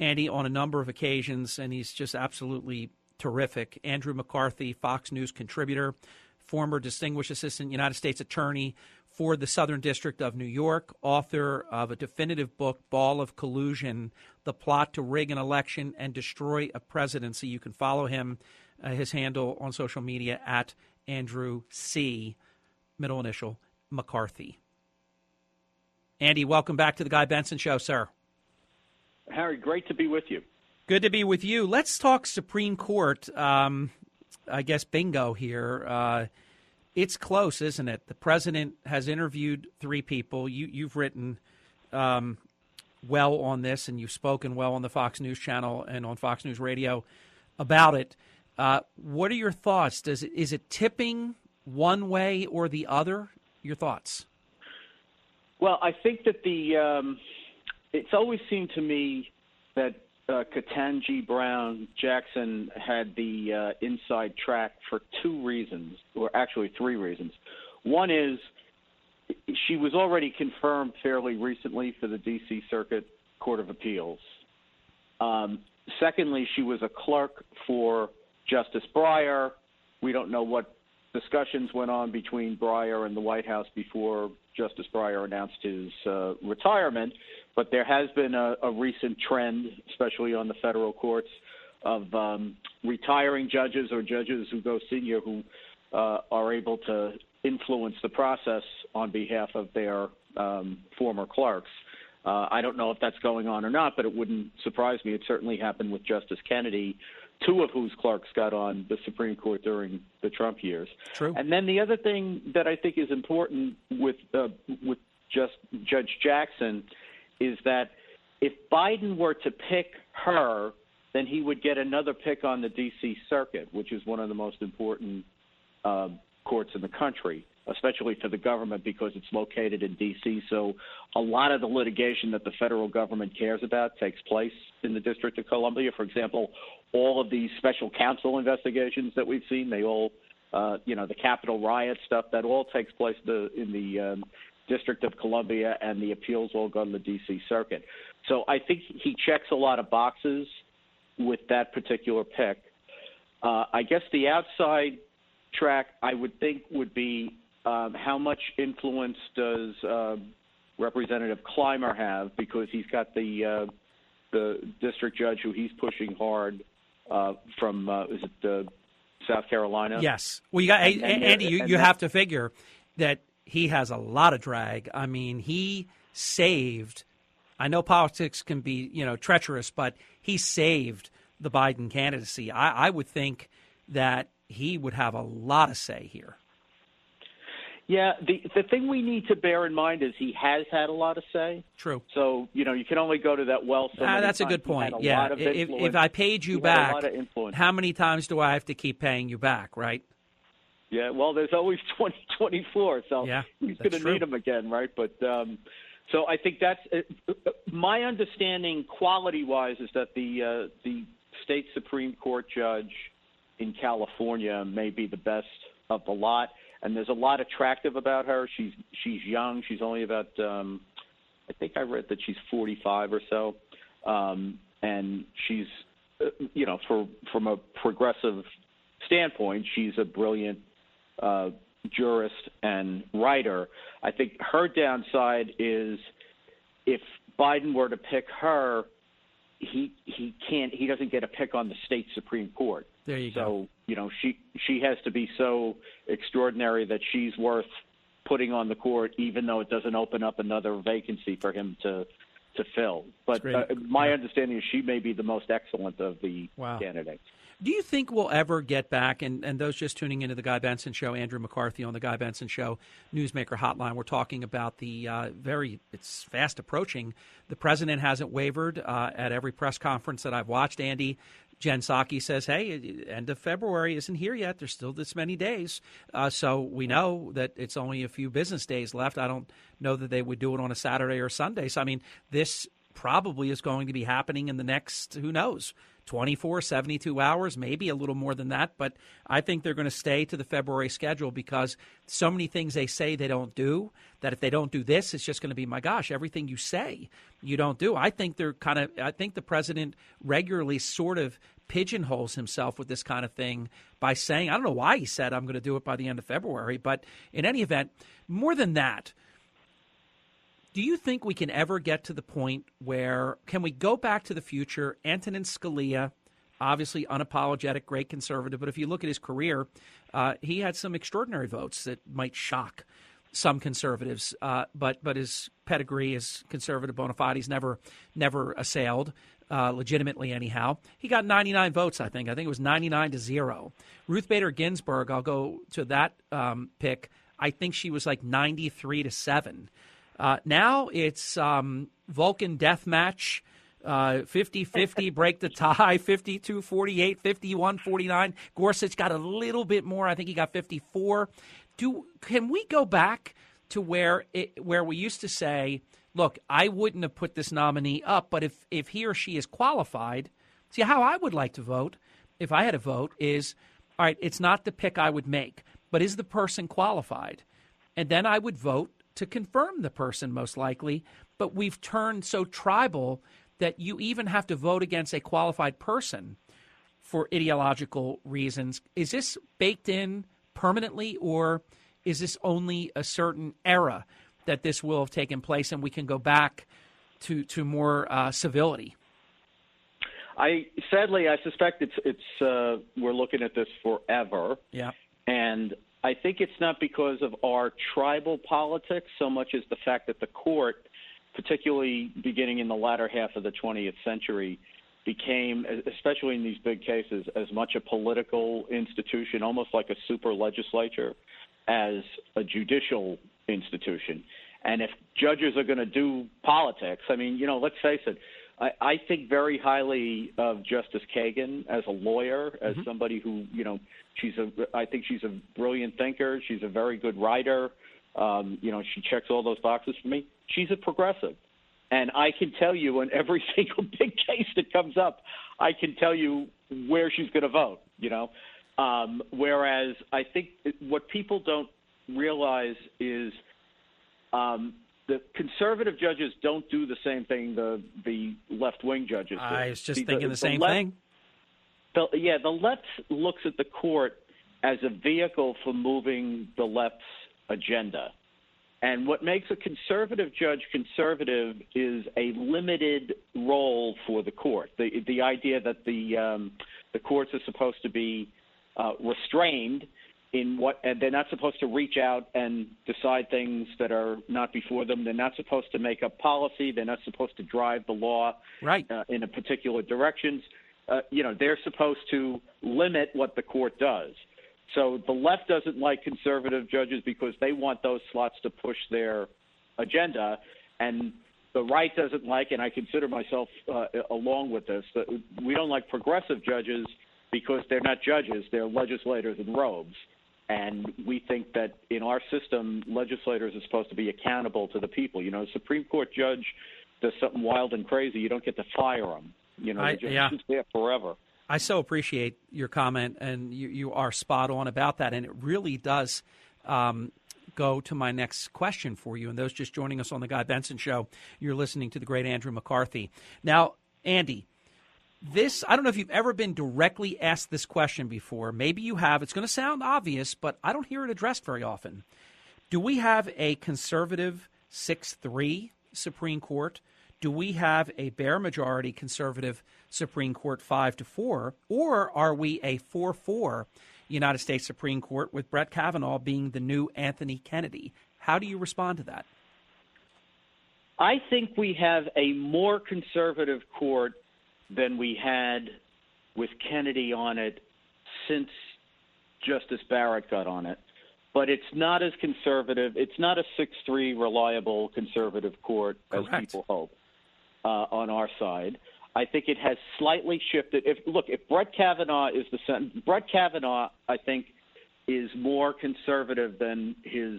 Andy on a number of occasions, and he's just absolutely terrific. Andrew McCarthy, Fox News contributor, former distinguished assistant United States attorney for the Southern District of New York, author of a definitive book, Ball of Collusion, The Plot to Rig an Election and Destroy a Presidency. You can follow him, uh, his handle on social media, at Andrew C., middle initial, McCarthy. Andy, welcome back to the Guy Benson Show, sir. Harry, great to be with you. Good to be with you. Let's talk Supreme Court, um, I guess, bingo here. Uh It's close, isn't it? The president has interviewed three people. You, you've written um, well on this, and you've spoken well on the Fox News Channel and on Fox News Radio about it. Uh, what are your thoughts? Does it, is it tipping one way or the other? Your thoughts? Well, I think that the um, it's always seemed to me that uh, Ketanji Brown Jackson had the uh, inside track for two reasons, or actually three reasons. One is she was already confirmed fairly recently for the D C Circuit Court of Appeals. Um, secondly, she was a clerk for Justice Breyer. We don't know what discussions went on between Breyer and the White House before Justice Breyer announced his uh, retirement, but there has been a, a recent trend, especially on the federal courts, of um, retiring judges or judges who go senior who uh, are able to influence the process on behalf of their um, former clerks. Uh, I don't know if that's going on or not, but it wouldn't surprise me. It certainly happened with Justice Kennedy, two of whose clerks got on the Supreme Court during the Trump years. True. And then the other thing that I think is important with uh, with just Judge Jackson is that if Biden were to pick her, then he would get another pick on the D C Circuit, which is one of the most important uh, courts in the country, especially for the government because it's located in D C. So a lot of the litigation that the federal government cares about takes place in the District of Columbia. For example, all of these special counsel investigations that we've seen, they all, uh, you know, the Capitol riot stuff, that all takes place the, in the um, District of Columbia, and the appeals all go to the D C Circuit. So I think he checks a lot of boxes with that particular pick. Uh, I guess the outside track, I would think, would be um, how much influence does uh, Representative Clymer have, because he's got the uh, the district judge who he's pushing hard uh, from uh, is it uh, South Carolina? Yes. Well, you got and, and, Andy. You, and you have to figure that he has a lot of drag. I mean, he saved. I know politics can be, you know, treacherous, but he saved the Biden candidacy. I, I would think that he would have a lot of say here. Yeah, the the thing we need to bear in mind is he has had a lot of say. True. So, you know, you can only go to that well. So ah, that's a good point. A yeah. If, if I paid you he back, how many times do I have to keep paying you back, right? Yeah, well, there's always twenty twenty-four, so yeah, he's going to need him again, right? But um, so I think that's uh, – my understanding quality-wise is that the uh, the state Supreme Court judge – in California may be the best of the lot. And there's a lot attractive about her. She's she's young. She's only about, um, I think I read that she's forty-five or so. Um, and she's, uh, you know, for, from a progressive standpoint, she's a brilliant uh, jurist and writer. I think her downside is if Biden were to pick her, he he can't, he doesn't get a pick on the state Supreme Court. There you so, go. you know, she she has to be so extraordinary that she's worth putting on the court, even though it doesn't open up another vacancy for him to to fill. But uh, my yeah. understanding is she may be the most excellent of the wow. candidates. Do you think we'll ever get back, and, and those just tuning into the Guy Benson Show, Andrew McCarthy on the Guy Benson Show, Newsmaker Hotline, we're talking about the uh, very, it's fast approaching. The president hasn't wavered uh, at every press conference that I've watched, Andy. Jen Psaki says, hey, end of February isn't here yet. There's still this many days. Uh, so we know that it's only a few business days left. I don't know that they would do it on a Saturday or Sunday. So, I mean, this probably is going to be happening in the next, who knows, twenty-four, seventy-two hours, maybe a little more than that. But I think they're going to stay to the February schedule because so many things they say they don't do, that if they don't do this, it's just going to be, my gosh, everything you say you don't do. I think they're kind of, I think the president regularly sort of pigeonholes himself with this kind of thing by saying, I don't know why he said I'm going to do it by the end of February, but in any event, more than that, do you think we can ever get to the point where, can we go back to the future? Antonin Scalia, obviously unapologetic, great conservative, but if you look at his career, uh, he had some extraordinary votes that might shock some conservatives, uh, but but his pedigree as conservative bona fide, he's never, never assailed, uh, legitimately anyhow. He got ninety-nine votes, I think. I think it was ninety-nine to zero. Ruth Bader Ginsburg, I'll go to that um, pick. I think she was like ninety-three to seven. Uh, now it's um, Vulcan deathmatch, uh, fifty fifty, break the tie, fifty-two forty-eight, fifty-one forty-nine. Gorsuch got a little bit more. I think he got fifty-four. Do Can we go back to where it, where we used to say, look, I wouldn't have put this nominee up, but if, if he or she is qualified, see how I would like to vote if I had a vote is, all right, it's not the pick I would make, but is the person qualified? And then I would vote to confirm the person most likely, but we've turned so tribal that you even have to vote against a qualified person for ideological reasons. Is this baked in permanently, or is this only a certain era that this will have taken place and we can go back to, to more uh, civility? I sadly, I suspect it's it's uh, we're looking at this forever. Yeah. And I think it's not because of our tribal politics so much as the fact that the court, particularly beginning in the latter half of the twentieth century, became, especially in these big cases, as much a political institution, almost like a super legislature, as a judicial institution. And if judges are going to do politics, I mean, you know, let's face it, I, I think very highly of Justice Kagan as a lawyer, as mm-hmm. somebody who, you know, she's a, I think she's a brilliant thinker. She's a very good writer. Um, you know, she checks all those boxes for me. She's a progressive. And I can tell you in every single big case that comes up, I can tell you where she's going to vote, you know. Um, whereas I think what people don't realize is um, the conservative judges don't do the same thing the, the left-wing judges do. I was just the, thinking the, the same the left, thing. The, yeah, the left looks at the court as a vehicle for moving the left's agenda. And what makes a conservative judge conservative is a limited role for the court. The the idea that the um, the courts are supposed to be uh, restrained in what, and they're not supposed to reach out and decide things that are not before them. They're not supposed to make up policy. They're not supposed to drive the law right uh, in a particular directions. Uh, you know, they're supposed to limit what the court does. So the left doesn't like conservative judges because they want those slots to push their agenda, and the right doesn't like, and I consider myself uh, along with this, that we don't like progressive judges because they're not judges, they're legislators in robes. And we think that in our system, legislators are supposed to be accountable to the people. You know, a Supreme Court judge does something wild and crazy, you don't get to fire them. You know, they're yeah. just there forever. I so appreciate your comment, and you, you are spot on about that. And it really does um, go to my next question for you. And those just joining us on the Guy Benson Show, you're listening to the great Andrew McCarthy. Now, Andy, this, I don't know if you've ever been directly asked this question before. Maybe you have. It's going to sound obvious, but I don't hear it addressed very often. Do we have a conservative six three Supreme Court? Do we have a bare majority conservative Supreme Court five to four, or are we a four four United States Supreme Court with Brett Kavanaugh being the new Anthony Kennedy? How do you respond to that? I think we have a more conservative court than we had with Kennedy on it since Justice Barrett got on it. But it's not as conservative. It's not a six three reliable conservative court as Correct. people hope. Uh, on our side, I think it has slightly shifted. If look, if Brett Kavanaugh is the sen- Brett Kavanaugh, I think, is more conservative than his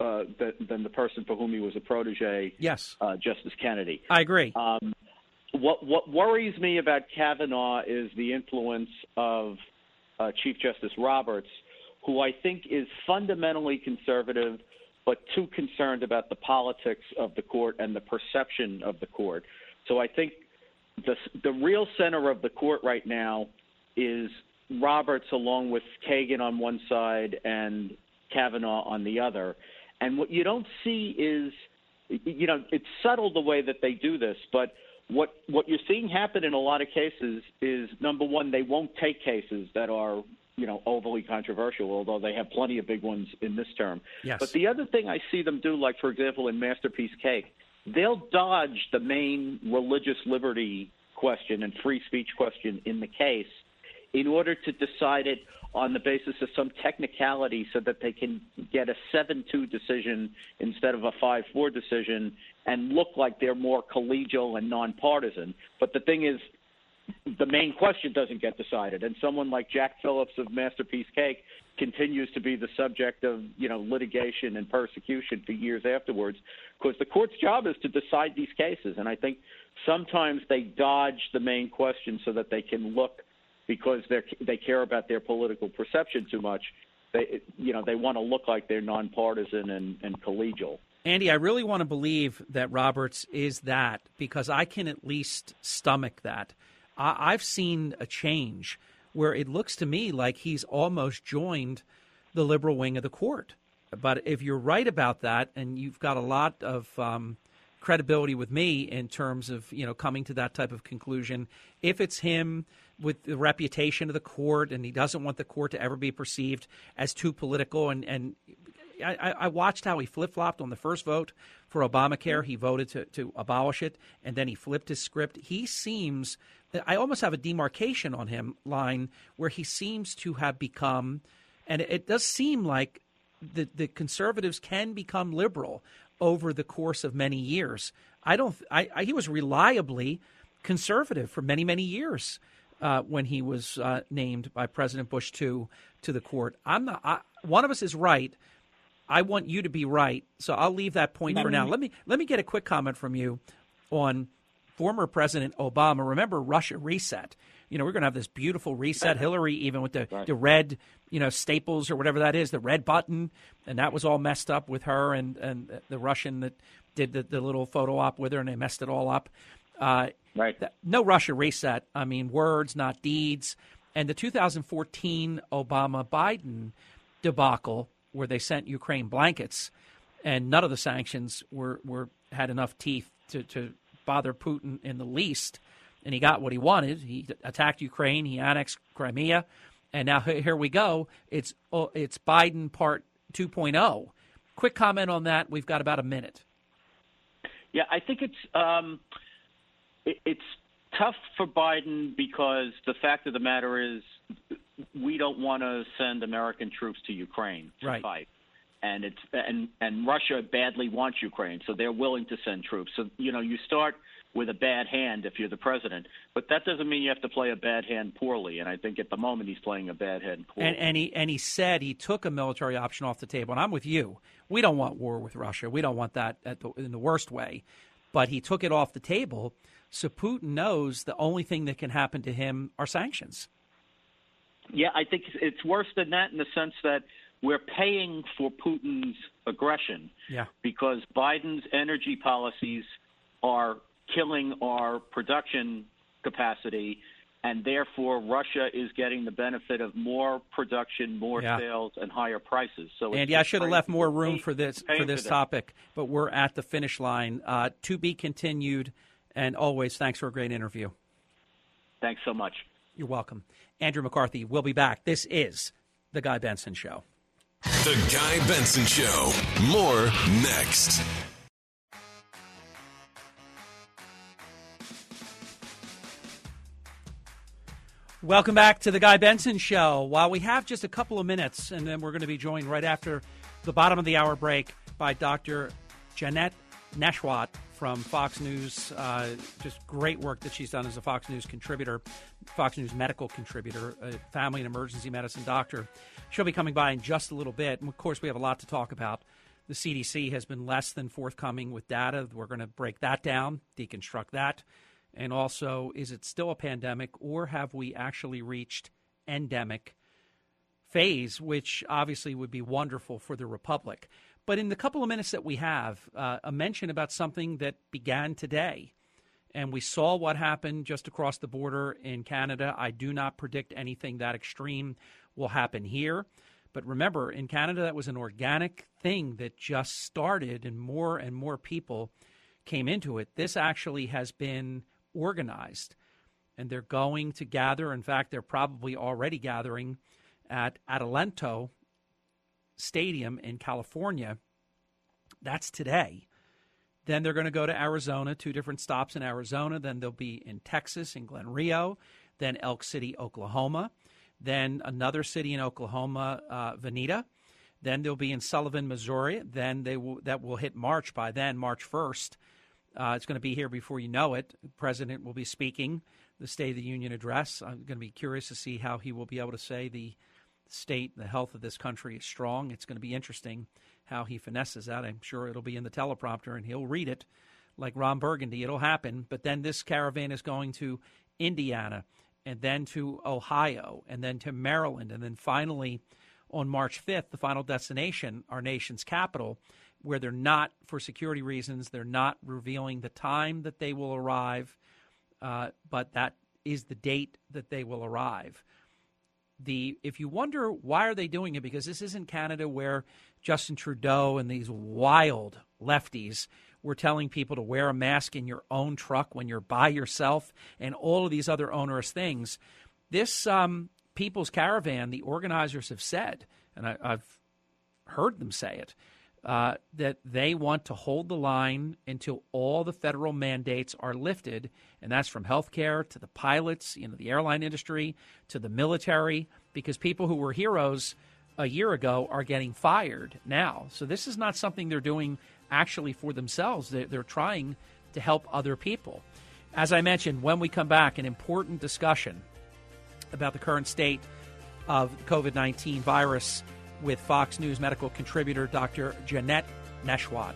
uh, th- than the person for whom he was a protege. Yes, uh, Justice Kennedy. I agree. Um, what what worries me about Kavanaugh is the influence of uh, Chief Justice Roberts, who I think is fundamentally conservative, but too concerned about the politics of the court and the perception of the court. So I think the the real center of the court right now is Roberts, along with Kagan on one side and Kavanaugh on the other. And what you don't see is, you know, it's subtle the way that they do this, but what what you're seeing happen in a lot of cases is, number one, they won't take cases that are, you know, overly controversial, although they have plenty of big ones in this term. Yes. But the other thing I see them do, like, for example, in Masterpiece Cake, they'll dodge the main religious liberty question and free speech question in the case in order to decide it on the basis of some technicality so that they can get a seven two decision instead of a five four decision and look like they're more collegial and nonpartisan. But the thing is, the main question doesn't get decided, and someone like Jack Phillips of Masterpiece Cake continues to be the subject of, you know, litigation and persecution for years afterwards, because the court's job is to decide these cases. And I think sometimes they dodge the main question so that they can look, because they they care about their political perception too much. They, you know, they want to look like they're nonpartisan and, and collegial. Andy, I really want to believe that Roberts is that, because I can at least stomach that. I've seen a change where it looks to me like he's almost joined the liberal wing of the court. But if you're right about that, and you've got a lot of um, credibility with me in terms of, you know, coming to that type of conclusion, if it's him with the reputation of the court and he doesn't want the court to ever be perceived as too political, and, and I, I watched how he flip-flopped on the first vote for Obamacare. He voted to, to abolish it, and then he flipped his script. He seems – I almost have a demarcation on him line where he seems to have become – and it does seem like the, the conservatives can become liberal over the course of many years. I don't I, – I, he was reliably conservative for many, many years uh, when he was uh, named by President Bush the second to the court. I'm not I, one of us is right. I want you to be right, so I'll leave that point for now. Let me let me get a quick comment from you on former President Obama. Remember Russia reset? You know, we're going to have this beautiful reset. Hillary, even with the, the red, you know, staples or whatever that is, the red button, and that was all messed up with her and, and the Russian that did the, the little photo op with her, and they messed it all up. Uh, right. That, no Russia reset. I mean, words, not deeds. And the two thousand fourteen Obama-Biden debacle, where they sent Ukraine blankets, and none of the sanctions were, were had enough teeth to, to bother Putin in the least, and he got what he wanted. He attacked Ukraine, he annexed Crimea, and now here we go. It's it's Biden part two point oh. Quick comment on that. We've got about a minute. Yeah, I think it's um, it, it's tough for Biden, because the fact of the matter is, we don't want to send American troops to Ukraine to right. fight, and it's and and Russia badly wants Ukraine, so they're willing to send troops. So, you know, you start with a bad hand if you're the president, but that doesn't mean you have to play a bad hand poorly. And I think at the moment he's playing a bad hand poorly. And, and he and he said he took a military option off the table. And I'm with you. We don't want war with Russia. We don't want that at the, in the worst way. But he took it off the table, so Putin knows the only thing that can happen to him are sanctions. Yeah, I think it's worse than that in the sense that we're paying for Putin's aggression yeah. because Biden's energy policies are killing our production capacity, and therefore Russia is getting the benefit of more production, more yeah. sales, and higher prices. So, Andy, I should have left more room pay, for this for this for topic, but we're at the finish line. Uh, to be continued, and always thanks for a great interview. Thanks so much. You're welcome. Andrew McCarthy will be back. This is The Guy Benson Show. The Guy Benson Show. More next. Welcome back to The Guy Benson Show. While we have just a couple of minutes, and then we're going to be joined right after the bottom of the hour break by Doctor Janette Nesheiwat from Fox News. Uh, just great work that she's done as a Fox News contributor, Fox News medical contributor, a family and emergency medicine doctor. She'll be coming by in just a little bit. And, of course, we have a lot to talk about. The C D C has been less than forthcoming with data. We're going to break that down, deconstruct that. And also, is it still a pandemic, or have we actually reached endemic phase, which obviously would be wonderful for the republic? But in the couple of minutes that we have, uh, a mention about something that began today. And we saw what happened just across the border in Canada. I do not predict anything that extreme will happen here. But remember, in Canada, that was an organic thing that just started, and more and more people came into it. This actually has been organized, and they're going to gather. In fact, they're probably already gathering at Adelanto Stadium in California. That's today. Then they're going to go to Arizona, two different stops in Arizona. Then they'll be in Texas, in Glen Rio. then Elk City, Oklahoma, then another city in Oklahoma, uh, Veneta. Then they'll be in Sullivan, Missouri. Then they will, that will hit March by then, March first. Uh, it's going to be here before you know it. The president will be speaking the State of the Union address. I'm going to be curious to see how he will be able to say the state, the health of this country is strong. It's going to be interesting how he finesses that. I'm sure it'll be in the teleprompter and he'll read it like Ron Burgundy. It'll happen. But then this caravan is going to Indiana and then to Ohio and then to Maryland. And then finally on March fifth, the final destination, our nation's capital, where they're not, for security reasons, they're not revealing the time that they will arrive, uh, but that is the date that they will arrive. The if you wonder why are they doing it, because this isn't Canada where Justin Trudeau and these wild lefties were telling people to wear a mask in your own truck when you're by yourself and all of these other onerous things. This um, People's Caravan, the organizers have said, and I, I've heard them say it, uh, that they want to hold the line until all the federal mandates are lifted, and that's from healthcare to the pilots, you know, the airline industry to the military, because people who were heroes a year ago are getting fired now. So this is not something they're doing actually for themselves. They're, they're trying to help other people. As I mentioned, when we come back, an important discussion about the current state of the COVID nineteen virus with Fox News medical contributor Doctor Janette Nesheiwat.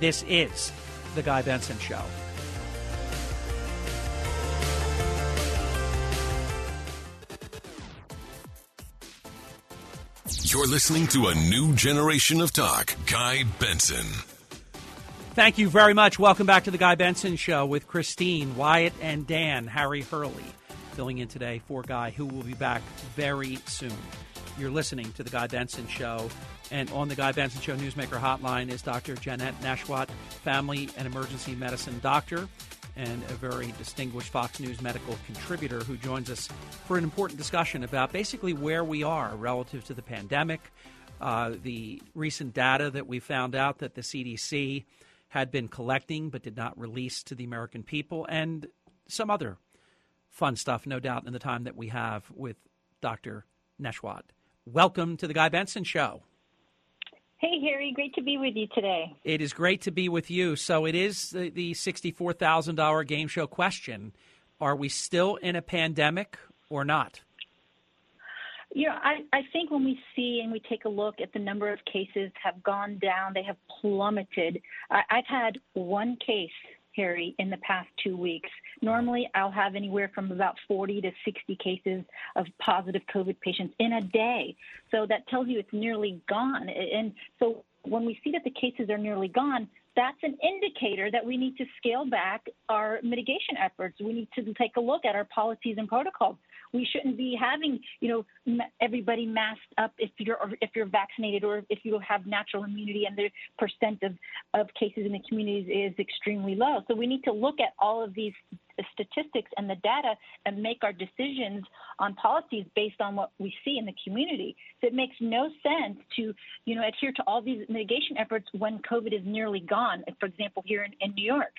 This is The Guy Benson Show. You're listening to a new generation of talk, Guy Benson. Thank you very much. Welcome back to The Guy Benson Show with Christine Wyatt and Dan Harry Hurley, filling in today for Guy, who will be back very soon. You're listening to The Guy Benson Show, and on The Guy Benson Show Newsmaker Hotline is Doctor Janette Nesheiwat, family and emergency medicine doctor and a very distinguished Fox News medical contributor, who joins us for an important discussion about basically where we are relative to the pandemic, uh, the recent data that we found out that the C D C had been collecting but did not release to the American people, and some other fun stuff, no doubt, in the time that we have with Doctor Nesheiwat. Welcome to The Guy Benson Show. Hey, Harry. Great to be with you today. It is great to be with you. So it is the, the sixty-four thousand dollars game show question. Are we still in a pandemic or not? You know, I, I think when we see and we take a look at the number of cases have gone down, they have plummeted. I, I've had one case, Harry, in the past two weeks. Normally, I'll have anywhere from about forty to sixty cases of positive COVID patients in a day. So that tells you it's nearly gone. And so when we see that the cases are nearly gone, that's an indicator that we need to scale back our mitigation efforts. We need to take a look at our policies and protocols. We shouldn't be having, you know, everybody masked up if you're or if you're vaccinated or if you have natural immunity and the percent of, of cases in the communities is extremely low. So we need to look at all of these statistics and the data and make our decisions on policies based on what we see in the community. So it makes no sense to, you know, adhere to all these mitigation efforts when COVID is nearly gone, for example, here in, in New York.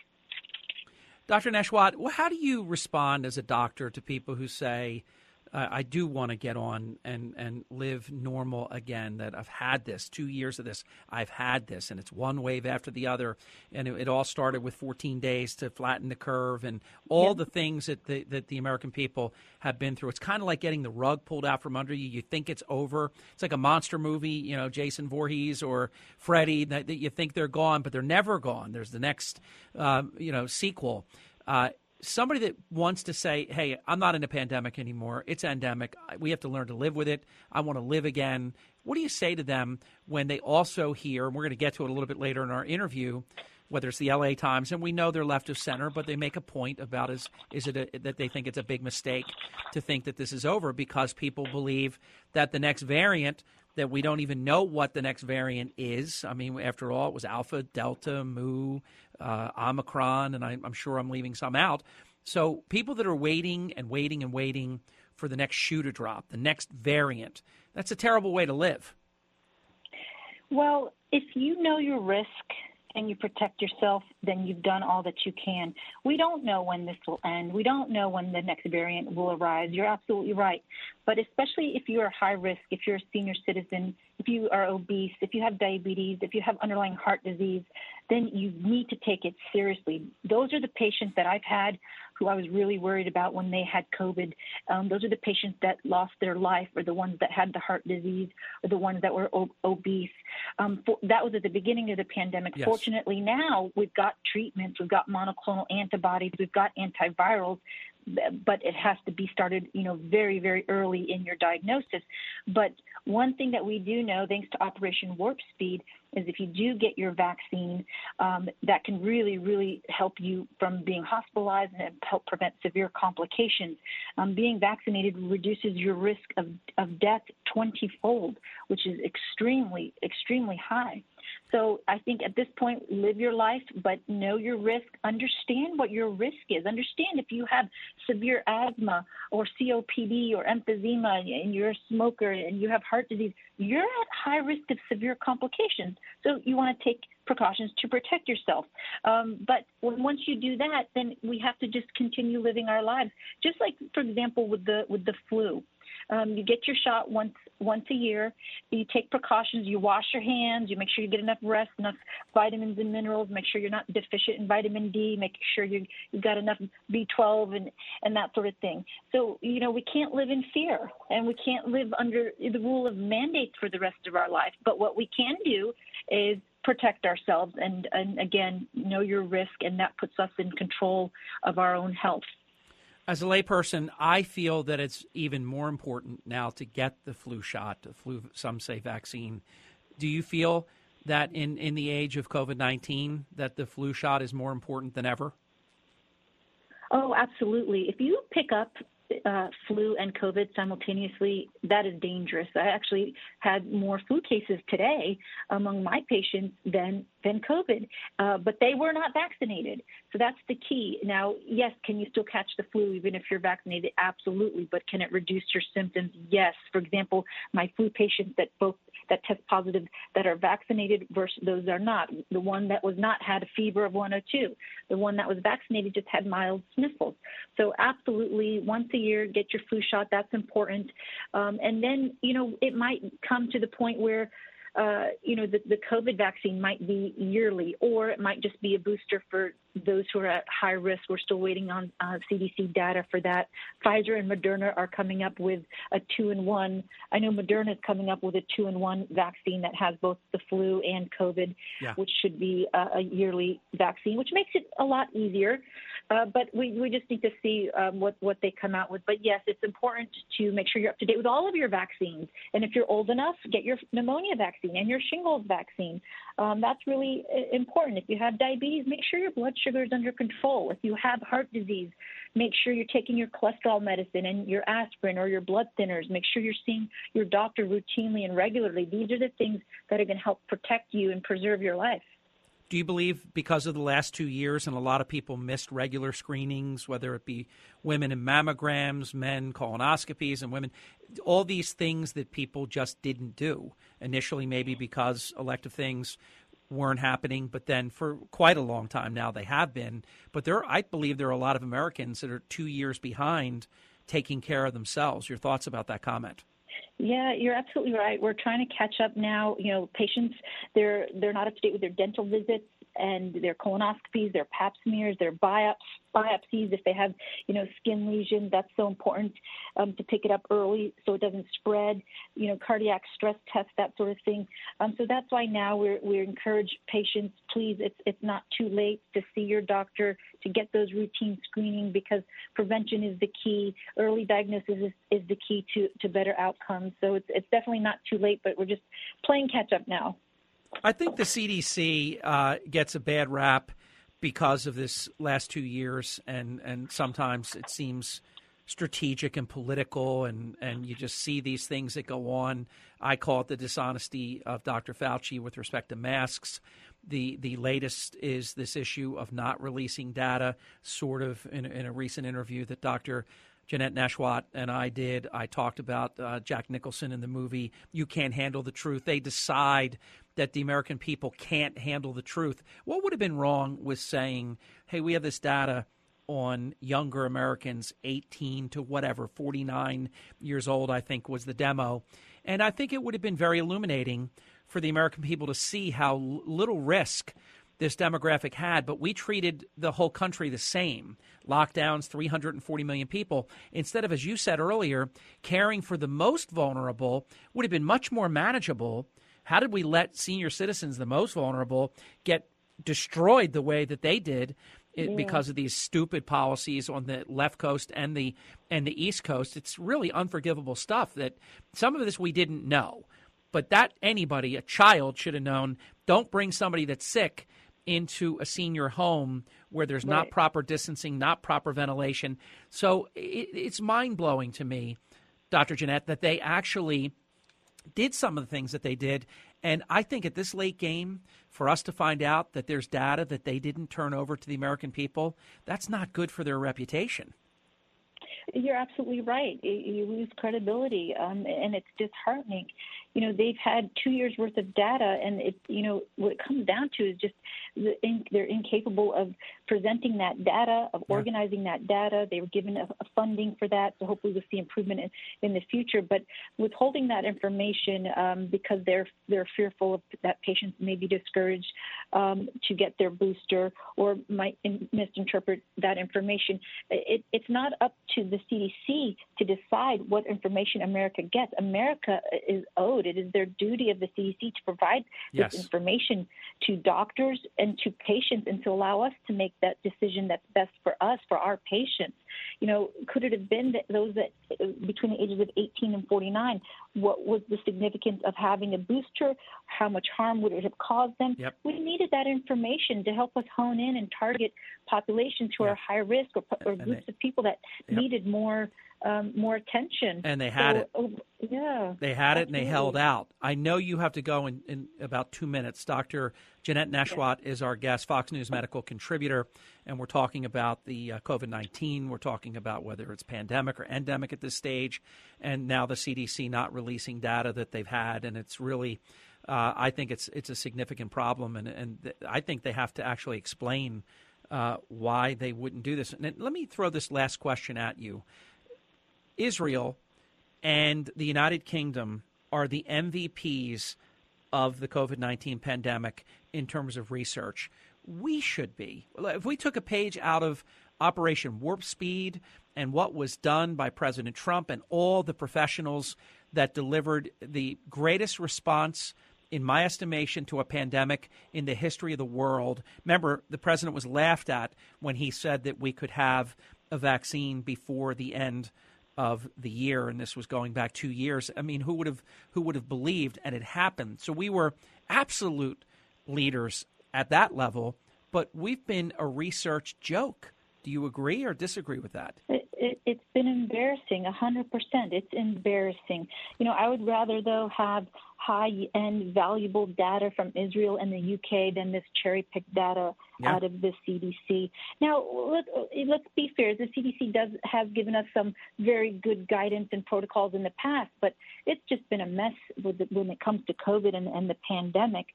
Doctor Nesheiwat, how do you respond as a doctor to people who say, uh, I do want to get on and, and live normal again, that I've had this, two years of this, I've had this, and it's one wave after the other, and it, it all started with fourteen days to flatten the curve and all yeah. the things that the, that the American people have been through. It's kind of like getting the rug pulled out from under you. You think it's over. It's like a monster movie, you know, Jason Voorhees or Freddy, that, that you think they're gone, but they're never gone. There's the next, um, you know, sequel. Uh Somebody that wants to say, hey, I'm not in a pandemic anymore. It's endemic. We have to learn to live with it. I want to live again. What do you say to them when they also hear, and we're going to get to it a little bit later in our interview, whether it's the L A Times, and we know they're left of center, but they make a point about is, is it a, that they think it's a big mistake to think that this is over because people believe that the next variant, that we don't even know what the next variant is. I mean, after all, it was Alpha, Delta, Mu, uh, Omicron, and I, I'm sure I'm leaving some out. So people that are waiting and waiting and waiting for the next shoe to drop, the next variant, that's a terrible way to live. Well, if you know your risk and you protect yourself, then you've done all that you can. We don't know when this will end. We don't know when the next variant will arise. You're absolutely right. But especially if you are high risk, if you're a senior citizen, if you are obese, if you have diabetes, if you have underlying heart disease, then you need to take it seriously. Those are the patients that I've had who I was really worried about when they had COVID. Um, those are the patients that lost their life, or the ones that had the heart disease, or the ones that were ob- obese. Um, for, that was at the beginning of the pandemic. Yes. Fortunately, now we've got treatments. We've got monoclonal antibodies. We've got antivirals. But it has to be started, you know, very, very early in your diagnosis. But one thing that we do know, thanks to Operation Warp Speed, is if you do get your vaccine, um, that can really, really help you from being hospitalized and help prevent severe complications. Um, being vaccinated reduces your risk of, of death twenty-fold, which is extremely, extremely high. So I think at this point, live your life, but know your risk. Understand what your risk is. Understand if you have severe asthma or C O P D or emphysema and you're a smoker and you have heart disease, you're at high risk of severe complications. So you want to take precautions to protect yourself. Um, but when, once you do that, then we have to just continue living our lives. Just like, for example, with the with the flu. Um, you get your shot once once a year. You take precautions. You wash your hands. You make sure you get enough rest, enough vitamins and minerals. Make sure you're not deficient in vitamin D. Make sure you, you've got enough B twelve and, and that sort of thing. So, you know, we can't live in fear, and we can't live under the rule of mandates for the rest of our life. But what we can do is protect ourselves and, and again, know your risk, and that puts us in control of our own health. As a layperson, I feel that it's even more important now to get the flu shot, the flu, some say vaccine. Do you feel that in, in the age of COVID nineteen that the flu shot is more important than ever? Oh, absolutely. If you pick up uh, flu and COVID simultaneously, that is dangerous. I actually had more flu cases today among my patients than than COVID, uh, but they were not vaccinated. So that's the key. Now, yes, can you still catch the flu even if you're vaccinated? Absolutely. But can it reduce your symptoms? Yes. For example, my flu patients that both that test positive that are vaccinated versus those that are not. The one that was not had a fever of one oh two. The one that was vaccinated just had mild sniffles. So absolutely, once a year, get your flu shot. That's important. Um, and then, you know, it might come to the point where Uh, you know, the, the COVID vaccine might be yearly, or it might just be a booster for those who are at high risk. We're still waiting on uh, C D C data for that. Pfizer and Moderna are coming up with a two-in-one. I know Moderna is coming up with a two-in-one vaccine that has both the flu and COVID, yeah. which should be a, a yearly vaccine, which makes it a lot easier. Uh, but we, we just need to see um, what, what they come out with. But, yes, it's important to make sure you're up to date with all of your vaccines. And if you're old enough, get your pneumonia vaccine and your shingles vaccine. Um, that's really important. If you have diabetes, make sure your blood sugar is under control. If you have heart disease, make sure you're taking your cholesterol medicine and your aspirin or your blood thinners. Make sure you're seeing your doctor routinely and regularly. These are the things that are going to help protect you and preserve your life. Do you believe because of the last two years and a lot of people missed regular screenings, whether it be women in mammograms, men colonoscopies, and women, all these things that people just didn't do initially, maybe because elective things weren't happening, but then for quite a long time now they have been. But there, I believe there are a lot of Americans that are two years behind taking care of themselves. Your thoughts about that comment? Yeah, you're absolutely right. We're trying to catch up now. You know, patients, they're they're not up to date with their dental visits and their colonoscopies, their pap smears, their biops, biopsies. If they have, you know, skin lesions, that's so important um, to pick it up early so it doesn't spread. You know, cardiac stress tests, that sort of thing. Um, so that's why now we're we encourage patients, please, it's it's not too late to see your doctor, to get those routine screening, because prevention is the key. Early diagnosis is, is the key to, to better outcomes. So it's it's definitely not too late, but we're just playing catch up now. I think the C D C uh, gets a bad rap because of this last two years, and, and sometimes it seems strategic and political, and, and you just see these things that go on. I call it the dishonesty of Doctor Fauci with respect to masks. The the latest is this issue of not releasing data, sort of in, in a recent interview that Doctor Janette Nesheiwat and I did. I talked about uh, Jack Nicholson in the movie You Can't Handle the Truth. They decide that the American people can't handle the truth. What would have been wrong with saying, hey, we have this data on younger Americans, eighteen to whatever, forty-nine years old, I think was the demo. And I think it would have been very illuminating for the American people to see how little risk this demographic had, but we treated the whole country the same. Lockdowns, three hundred forty million people, instead of, as you said earlier, caring for the most vulnerable, would have been much more manageable. How did we let senior citizens, the most vulnerable, get destroyed the way that they did it, yeah. because of these stupid policies on the left coast and the and the East Coast? It's really unforgivable stuff that some of this we didn't know. But that anybody, a child, should have known, don't bring somebody that's sick into a senior home where there's right. not proper distancing, not proper ventilation. So it, it's mind-blowing to me, Doctor Janette, that they actually did some of the things that they did. And I think at this late game, for us to find out that there's data that they didn't turn over to the American people, that's not good for their reputation. You're absolutely right. You lose credibility, um, and it's disheartening. You know, they've had two years' worth of data, and, it, you know, what it comes down to is just the, in, they're incapable of presenting that data, of yeah. organizing that data. They were given a, a funding for that, so hopefully we'll see improvement in, in the future. But withholding that information um, because they're they're fearful of that patients may be discouraged um, to get their booster or might in, misinterpret that information, it, it's not up to the C D C to decide what information America gets. America is owed. It is their duty of the C D C to provide yes. this information to doctors and to patients and to allow us to make that decision that's best for us, for our patients. You know, could it have been that those that between the ages of eighteen and forty-nine, what was the significance of having a booster? How much harm would it have caused them? Yep. We needed that information to help us hone in and target populations who yep. are high risk or, or groups they, of people that yep. needed more um, more attention. And they had so, it. Oh, yeah, they had absolutely. It and they held out. I know you have to go in, in about two minutes. Doctor Janette Nesheiwat yes. is our guest, Fox News medical contributor, and we're talking about the uh, COVID nineteen. We're talking about whether it's pandemic or endemic at this stage, and now the C D C not releasing data that they've had, and it's really, uh, I think it's it's a significant problem, and, and th- I think they have to actually explain uh, why they wouldn't do this. And then let me throw this last question at you. Israel and the United Kingdom are the M V Ps of the COVID nineteen pandemic in terms of research. We should be. If we took a page out of Operation Warp Speed and what was done by President Trump and all the professionals that delivered the greatest response, in my estimation, to a pandemic in the history of the world. Remember, the president was laughed at when he said that we could have a vaccine before the end of the year, and this was going back two years. I mean, who would have who would have believed? And it happened. So we were absolute leaders at that level, but we've been a research joke. Do you agree or disagree with that? It, it, it's been embarrassing, one hundred percent. It's embarrassing. You know, I would rather, though, have high-end valuable data from Israel and the U K than this cherry-picked data yeah. out of the C D C. Now, let, let's be fair. The C D C does have given us some very good guidance and protocols in the past, but it's just been a mess with the, when it comes to COVID and, and the pandemic.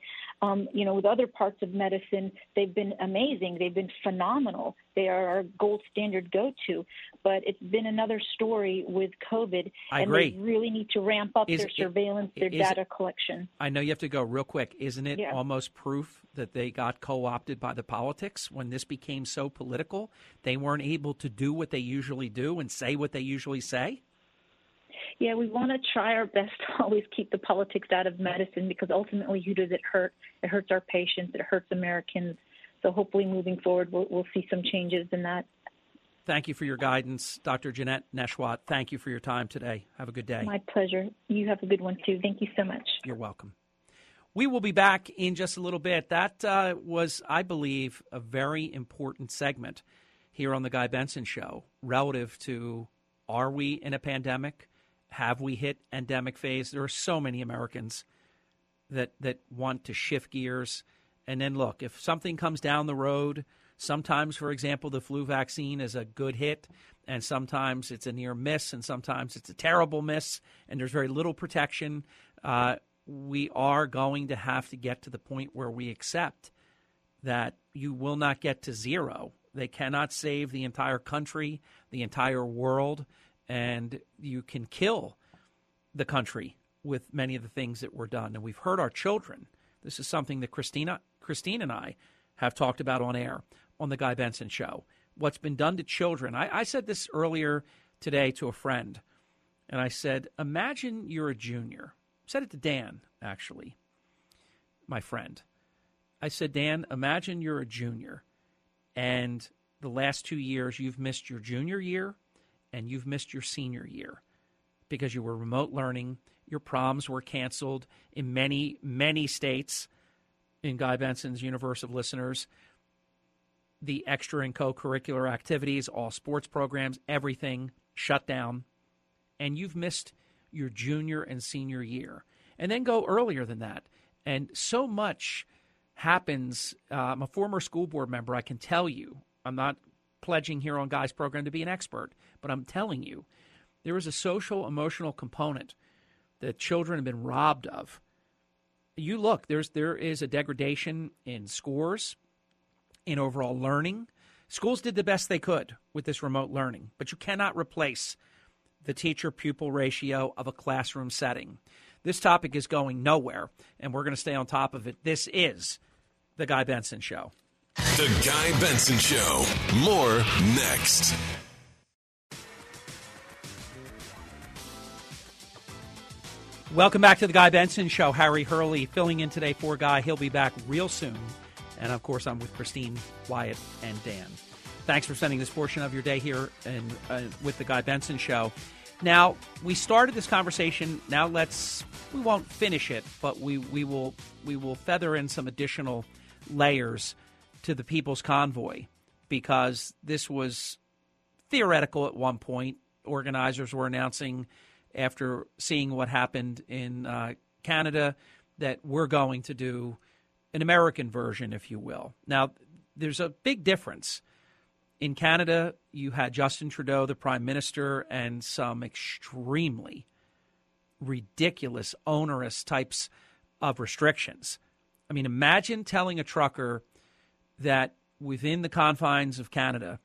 Um, you know, with other parts of medicine, they've been amazing. They've been phenomenal. They are our gold standard go-to, but it's been another story with COVID. I and agree. They really need to ramp up is, their surveillance, it, their is, data collection. I know you have to go real quick. Isn't it yeah. almost proof that they got co-opted by the politics when this became so political? They weren't able to do what they usually do and say what they usually say? Yeah, we want to try our best to always keep the politics out of medicine because ultimately, who does it hurt? It hurts our patients. It hurts Americans. So hopefully moving forward, we'll, we'll see some changes in that. Thank you for your guidance, Doctor Janette Nesheiwat. Thank you for your time today. Have a good day. My pleasure. You have a good one, too. Thank you so much. You're welcome. We will be back in just a little bit. That uh, was, I believe, a very important segment here on The Guy Benson Show relative to, are we in a pandemic? Have we hit endemic phase? There are so many Americans that that want to shift gears And then, look, if something comes down the road, sometimes, for example, the flu vaccine is a good hit, and sometimes it's a near miss, and sometimes it's a terrible miss, and there's very little protection. Uh, we are going to have to get to the point where we accept that you will not get to zero. They cannot save the entire country, the entire world, and you can kill the country with many of the things that were done. And we've hurt our children. This is something that Christina, Christine and I have talked about on air on the Guy Benson Show. What's been done to children. I, I said this earlier today to a friend, and I said, imagine you're a junior. I said it to Dan, actually, my friend. I said, Dan, imagine you're a junior, and the last two years you've missed your junior year and you've missed your senior year because you were remote learning. Your proms were canceled in many, many states. In Guy Benson's universe of listeners, the extra and co-curricular activities, all sports programs, everything shut down, and you've missed your junior and senior year. And then go earlier than that. And so much happens. Uh, I'm a former school board member. I can tell you, I'm not pledging here on Guy's program to be an expert, but I'm telling you, there is a social, emotional component that children have been robbed of. You look, there's there is a degradation in scores, in overall learning. Schools did the best they could with this remote learning, but you cannot replace the teacher-pupil ratio of a classroom setting. This topic is going nowhere, and we're going to stay on top of it. This is The Guy Benson Show. The Guy Benson Show. More next. Welcome back to the Guy Benson Show. Harry Hurley filling in today for Guy. He'll be back real soon. And, of course, I'm with Christine, Wyatt, and Dan. Thanks for spending this portion of your day here and uh, with the Guy Benson Show. Now, we started this conversation. Now let's – we won't finish it, but we, we will we will feather in some additional layers to the People's Convoy because this was theoretical at one point. Organizers were announcing – after seeing what happened in uh, Canada, that we're going to do an American version, if you will. Now, there's a big difference. In Canada, you had Justin Trudeau, the prime minister, and some extremely ridiculous, onerous types of restrictions. I mean, imagine telling a trucker that within the confines of Canada,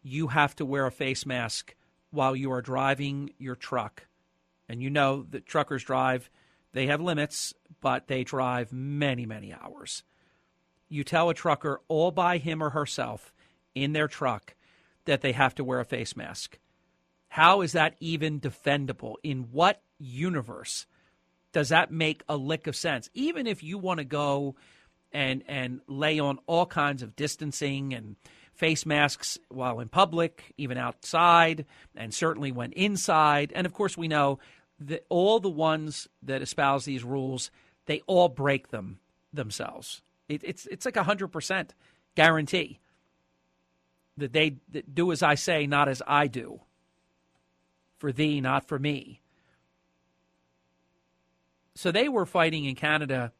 you have to wear a face mask while you are driving your truck. And you know that truckers drive, they have limits, but they drive many, many hours. You tell a trucker all by him or herself in their truck that they have to wear a face mask. How is that even defendable? In what universe does that make a lick of sense? Even if you want to go and and lay on all kinds of distancing and face masks while in public, even outside, and certainly when inside. And, of course, we know that all the ones that espouse these rules, they all break them themselves. It, it's it's like a one hundred percent guarantee that they that do as I say, not as I do. For thee, not for me. So they were fighting in Canada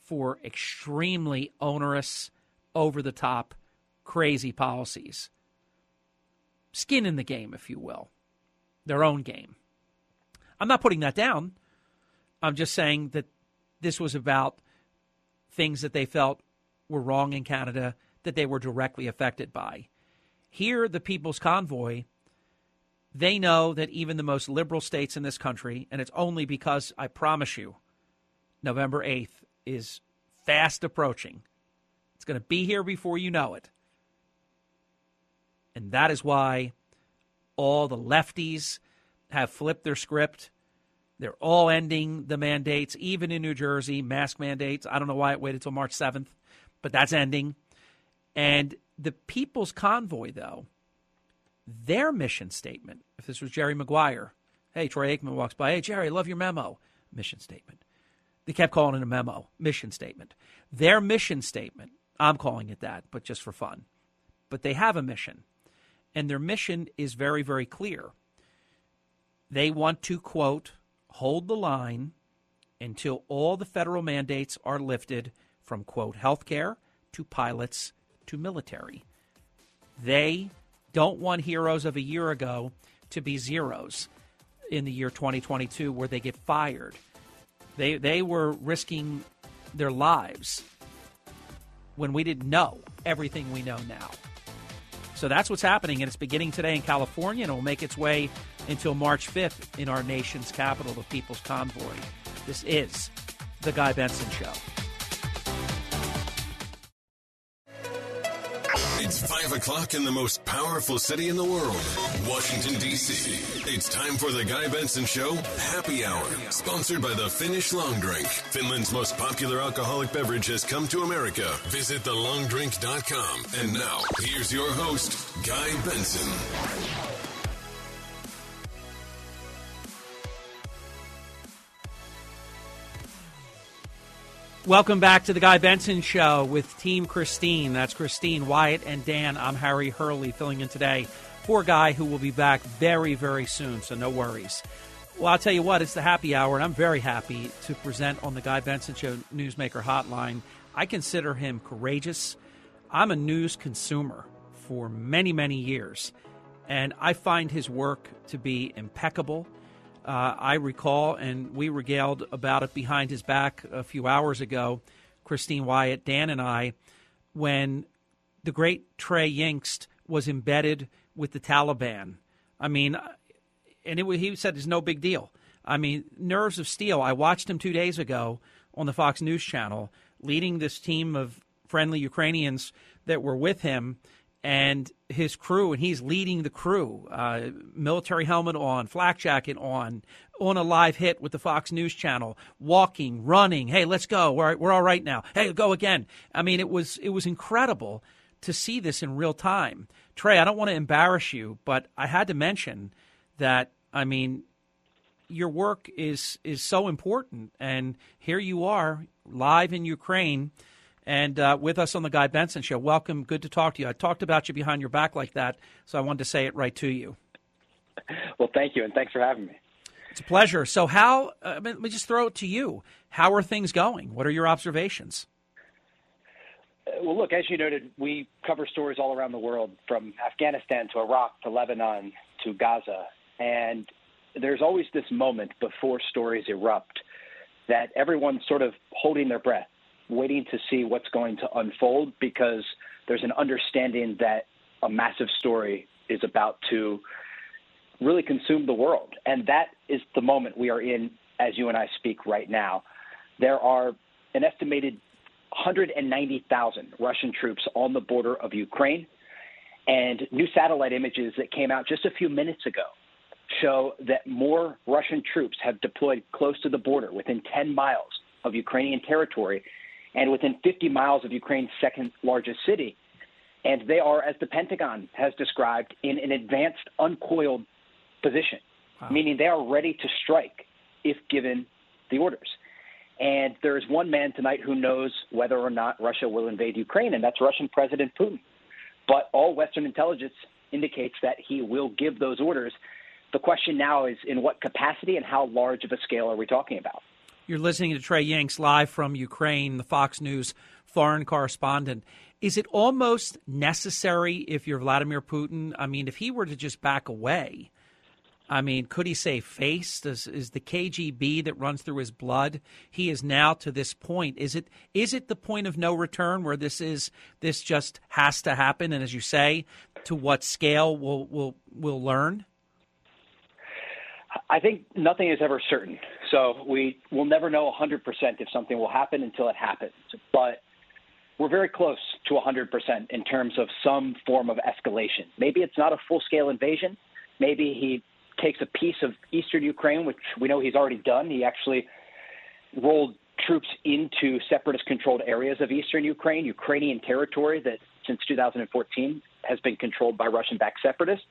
for extremely onerous, over-the-top, crazy policies. Skin in the game, if you will. Their own game. I'm not putting that down. I'm just saying that this was about things that they felt were wrong in Canada that they were directly affected by. Here, the People's Convoy, they know that even the most liberal states in this country, and it's only because, I promise you, November eighth is fast approaching. It's going to be here before you know it. And that is why all the lefties have flipped their script. They're all ending the mandates, even in New Jersey, mask mandates. I don't know why it waited till March seventh, but that's ending. And the People's Convoy, though, their mission statement, if this was Jerry Maguire, hey, Troy Aikman walks by, hey, Jerry, love your memo, mission statement. They kept calling it a memo, mission statement. Their mission statement, I'm calling it that, but just for fun. But they have a mission. And their mission is very, very clear. They want to, quote, hold the line until all the federal mandates are lifted from, quote, healthcare to pilots to military. They don't want heroes of a year ago to be zeros in the year twenty twenty-two where they get fired. They they were risking their lives when we didn't know everything we know now. So that's what's happening, and it's beginning today in California, and it will make its way until March fifth in our nation's capital, the People's Convoy. This is The Guy Benson Show. It's five o'clock in the most powerful city in the world, Washington, D C. It's time for The Guy Benson Show Happy Hour, sponsored by the Finnish Long Drink. Finland's most popular alcoholic beverage has come to America. Visit the long drink dot com. And now, here's your host, Guy Benson. Welcome back to The Guy Benson Show with Team Christine. That's Christine Wyatt and Dan. I'm Harry Hurley filling in today for Guy, who will be back very, very soon, so no worries. Well, I'll tell you what, it's the happy hour, and I'm very happy to present on The Guy Benson Show Newsmaker Hotline. I consider him courageous. I'm a news consumer for many, many years, and I find his work to be impeccable. Uh, I recall, and we regaled about it behind his back a few hours ago, Christine Wyatt, Dan, and I, when the great Trey Yingst was embedded with the Taliban. I mean, and it, he said it's no big deal. I mean, nerves of steel. I watched him two days ago on the Fox News Channel leading this team of friendly Ukrainians that were with him and his crew, and he's leading the crew, uh, military helmet on, flak jacket on, on a live hit with the Fox News Channel, walking, running. Hey, let's go. We're, we're all right now. Hey, go again. I mean, it was it was incredible to see this in real time. Trey, I don't want to embarrass you, but I had to mention that, I mean, your work is is so important. And here you are live in Ukraine. And uh, with us on The Guy Benson Show. Welcome. Good to talk to you. I talked about you behind your back like that, so I wanted to say it right to you. Well, thank you, and thanks for having me. It's a pleasure. So how uh, – let me just throw it to you. How are things going? What are your observations? Well, look, as you noted, we cover stories all around the world, from Afghanistan to Iraq to Lebanon to Gaza. And there's always this moment before stories erupt that everyone's sort of holding their breath, waiting to see what's going to unfold, because there's an understanding that a massive story is about to really consume the world. And that is the moment we are in as you and I speak right now. There are an estimated one hundred ninety thousand Russian troops on the border of Ukraine, and new satellite images that came out just a few minutes ago show that more Russian troops have deployed close to the border, within ten miles of Ukrainian territory, and within fifty miles of Ukraine's second largest city. And they are, as the Pentagon has described, in an advanced, uncoiled position, wow. meaning they are ready to strike if given the orders. And there is one man tonight who knows whether or not Russia will invade Ukraine, and that's Russian President Putin. But all Western intelligence indicates that he will give those orders. The question now is in what capacity and how large of a scale are we talking about? You're listening to Trey Yingst live from Ukraine, the Fox News foreign correspondent. Is it almost necessary if you're Vladimir Putin? I mean, if he were to just back away, I mean, could he save face? Does, is the K G B that runs through his blood? He is now to this point. Is it is it the point of no return where this is this just has to happen? And as you say, to what scale we'll we'll, we'll learn? I think nothing is ever certain. So we will never know one hundred percent if something will happen until it happens. But we're very close to one hundred percent in terms of some form of escalation. Maybe it's not a full-scale invasion. Maybe he takes a piece of eastern Ukraine, which we know he's already done. He actually rolled troops into separatist-controlled areas of eastern Ukraine, Ukrainian territory that since two thousand fourteen has been controlled by Russian-backed separatists.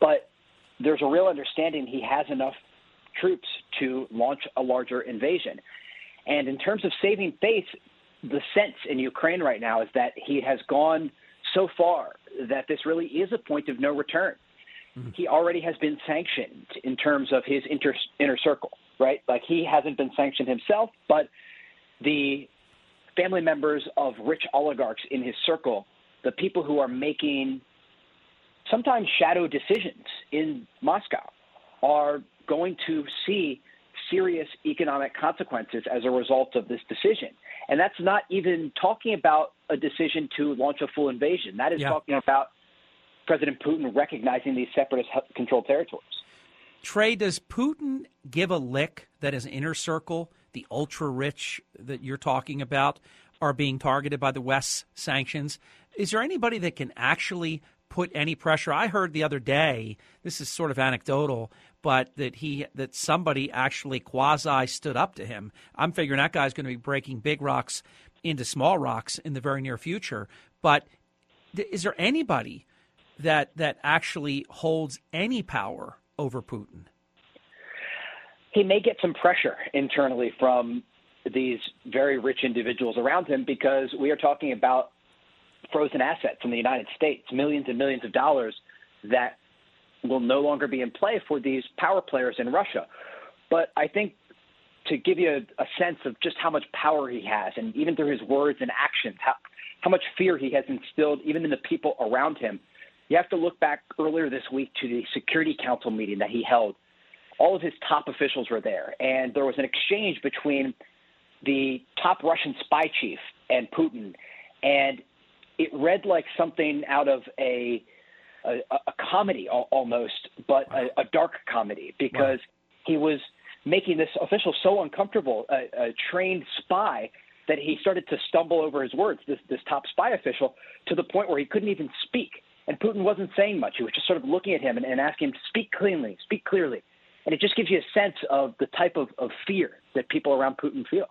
But there's a real understanding he has enough troops to launch a larger invasion. And in terms of saving face, the sense in Ukraine right now is that he has gone so far that this really is a point of no return. Mm-hmm. He already has been sanctioned in terms of his inter- inner circle, right? Like he hasn't been sanctioned himself, but the family members of rich oligarchs in his circle, the people who are making sometimes shadow decisions in Moscow, are going to see serious economic consequences as a result of this decision. And that's not even talking about a decision to launch a full invasion. That is yeah. talking about President Putin recognizing these separatist-controlled territories. Trey, does Putin give a lick that his inner circle, the ultra-rich that you're talking about, are being targeted by the West's sanctions? Is there anybody that can actually put any pressure? I heard the other day, this is sort of anecdotal, but that he that somebody actually quasi stood up to him. I'm figuring that guy's going to be breaking big rocks into small rocks in the very near future. But th- is there anybody that that actually holds any power over Putin? He may get some pressure internally from these very rich individuals around him, because we are talking about frozen assets in the United States, millions and millions of dollars that will no longer be in play for these power players in Russia. But I think to give you a, a sense of just how much power he has, and even through his words and actions, how, how much fear he has instilled even in the people around him, you have to look back earlier this week to the Security Council meeting that he held. All of his top officials were there, and there was an exchange between the top Russian spy chief and Putin, and it read like something out of a a, a comedy almost, but a, a dark comedy, because wow. he was making this official so uncomfortable, a, a trained spy, that he started to stumble over his words, this, this top spy official, to the point where he couldn't even speak. And Putin wasn't saying much. He was just sort of looking at him and, and asking him to speak cleanly, speak clearly. And it just gives you a sense of the type of, of fear that people around Putin feel.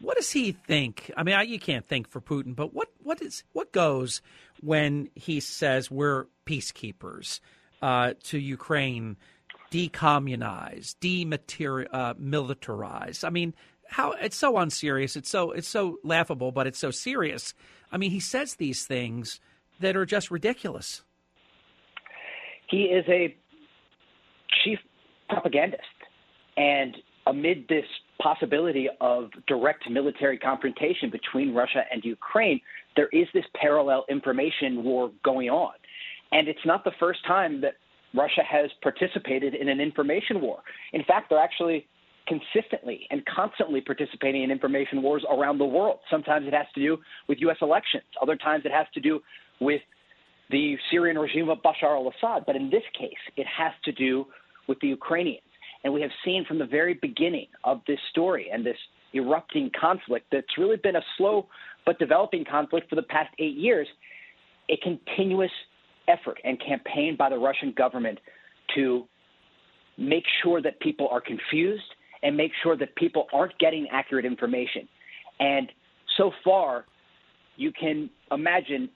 What does he think? I mean, I, you can't think for Putin, but what what is what goes when he says we're peacekeepers uh, to Ukraine, decommunize, demilitarize? Uh, I mean, how it's so unserious. It's so it's so laughable, but it's so serious. I mean, he says these things that are just ridiculous. He is a chief propagandist, and amid this possibility of direct military confrontation between Russia and Ukraine, there is this parallel information war going on. And it's not the first time that Russia has participated in an information war. In fact, they're actually consistently and constantly participating in information wars around the world. Sometimes it has to do with U S elections. Other times it has to do with the Syrian regime of Bashar al-Assad. But in this case, it has to do with the Ukrainians. And we have seen from the very beginning of this story and this erupting conflict that's really been a slow but developing conflict for the past eight years, a continuous effort and campaign by the Russian government to make sure that people are confused and make sure that people aren't getting accurate information. And so far, you can imagine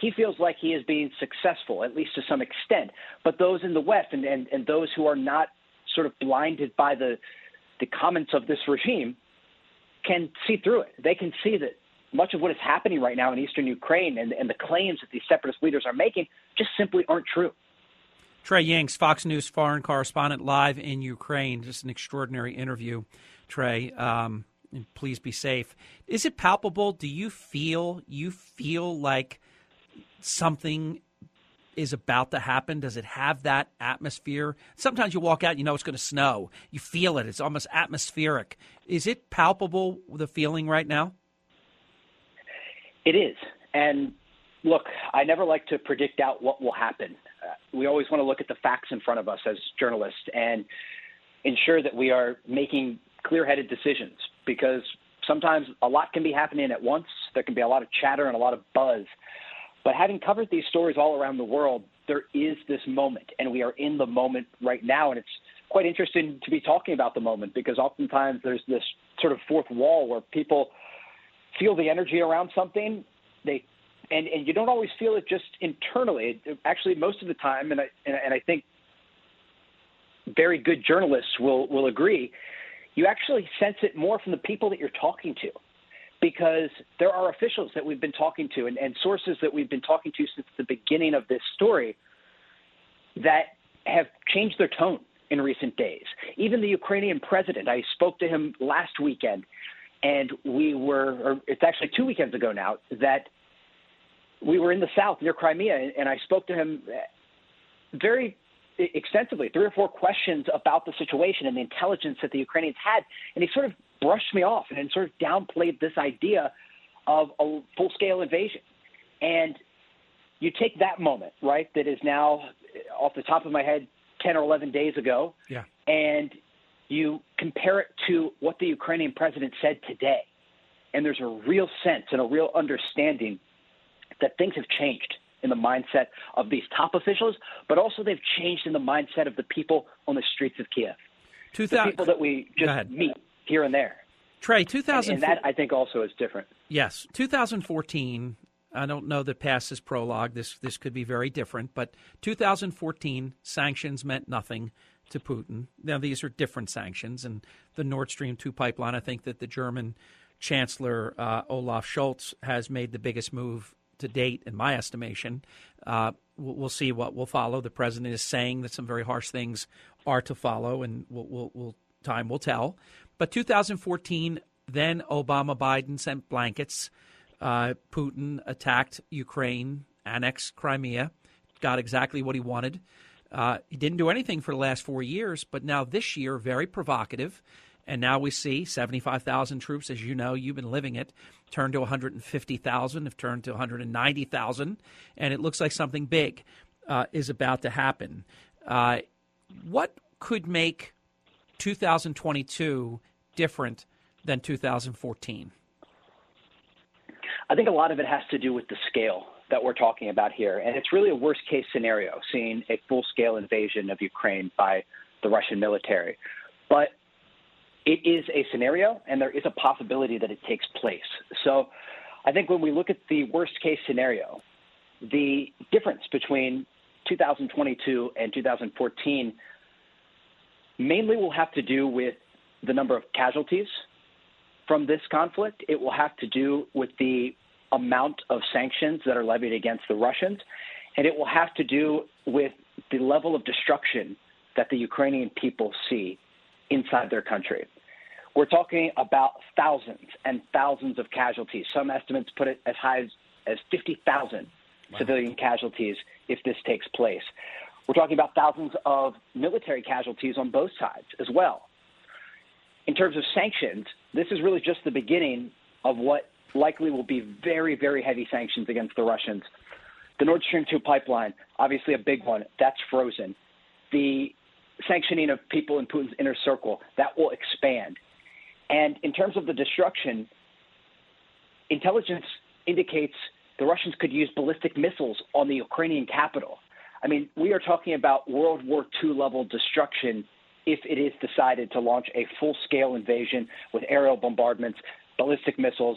he feels like he is being successful, at least to some extent. But those in the West and, and, and those who are not sort of blinded by the the comments of this regime can see through it. They can see that much of what is happening right now in eastern Ukraine and, and the claims that these separatist leaders are making just simply aren't true. Trey Yingst, Fox News foreign correspondent, live in Ukraine. Just an extraordinary interview, Trey. Um, and please be safe. Is it palpable? Do you feel you feel like something is about to happen? Does it have that atmosphere? Sometimes you walk out, you know it's going to snow. You feel it. It's almost atmospheric. Is it palpable, the feeling right now? It is. And look, I never like to predict out what will happen. Uh, we always want to look at the facts in front of us as journalists and ensure that we are making clear-headed decisions, because sometimes a lot can be happening at once. There can be a lot of chatter and a lot of buzz. But having covered these stories all around the world, there is this moment, and we are in the moment right now. And it's quite interesting to be talking about the moment, because oftentimes there's this sort of fourth wall where people feel the energy around something. They and, and you don't always feel it just internally. It, actually, most of the time, and I, and, and I think very good journalists will, will agree, you actually sense it more from the people that you're talking to. Because there are officials that we've been talking to and, and sources that we've been talking to since the beginning of this story that have changed their tone in recent days. Even the Ukrainian president, I spoke to him last weekend, And we were – or it's actually two weekends ago now that we were in the South near Crimea, and I spoke to him very extensively, three or four questions about the situation and the intelligence that the Ukrainians had. And he sort of brushed me off and sort of downplayed this idea of a full-scale invasion. And you take that moment, right, that is now off the top of my head ten or eleven days ago, yeah, and – you compare it to what the Ukrainian president said today, and there's a real sense and a real understanding that things have changed in the mindset of these top officials, but also they've changed in the mindset of the people on the streets of Kiev, the people that we just meet here and there. Trey, two thousand fourteen. And, and that, I think, also is different. Yes, two thousand fourteen, I don't know that past this prologue, this, this could be very different, but two thousand fourteen, sanctions meant nothing to Putin. Now, these are different sanctions, and the Nord Stream two pipeline. I think that the German Chancellor uh, Olaf Scholz has made the biggest move to date, in my estimation. Uh, we'll, we'll see what will follow. The president is saying that some very harsh things are to follow, and we'll, we'll, we'll, time will tell. But two thousand fourteen, then Obama Biden sent blankets. Uh, Putin attacked Ukraine, annexed Crimea, got exactly what he wanted. Uh, he didn't do anything for the last four years, but now this year, very provocative. And now we see seventy-five thousand troops, as you know, you've been living it, turned to one hundred fifty thousand, have turned to one hundred ninety thousand. And it looks like something big uh, is about to happen. Uh, what could make two thousand twenty-two different than two thousand fourteen? I think a lot of it has to do with the scale that we're talking about here. And it's really a worst-case scenario, seeing a full-scale invasion of Ukraine by the Russian military. But it is a scenario, and there is a possibility that it takes place. So I think when we look at the worst-case scenario, the difference between two thousand twenty-two and two thousand fourteen mainly will have to do with the number of casualties from this conflict. It will have to do with the amount of sanctions that are levied against the Russians, and it will have to do with the level of destruction that the Ukrainian people see inside their country. We're talking about thousands and thousands of casualties. Some estimates put it as high as, as fifty thousand wow. civilian casualties if this takes place. We're talking about thousands of military casualties on both sides as well. In terms of sanctions, this is really just the beginning of what likely will be very, very heavy sanctions against the Russians. The Nord Stream two pipeline, obviously a big one, that's frozen. The sanctioning of people in Putin's inner circle, that will expand. And in terms of the destruction, intelligence indicates the Russians could use ballistic missiles on the Ukrainian capital. I mean, we are talking about World War two level destruction if it is decided to launch a full-scale invasion with aerial bombardments, ballistic missiles,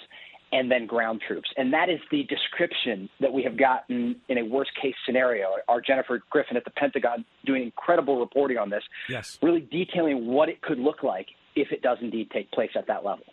and then ground troops. And that is the description that we have gotten in a worst-case scenario. Our Jennifer Griffin at the Pentagon doing incredible reporting on this, yes, really detailing what it could look like if it does indeed take place at that level.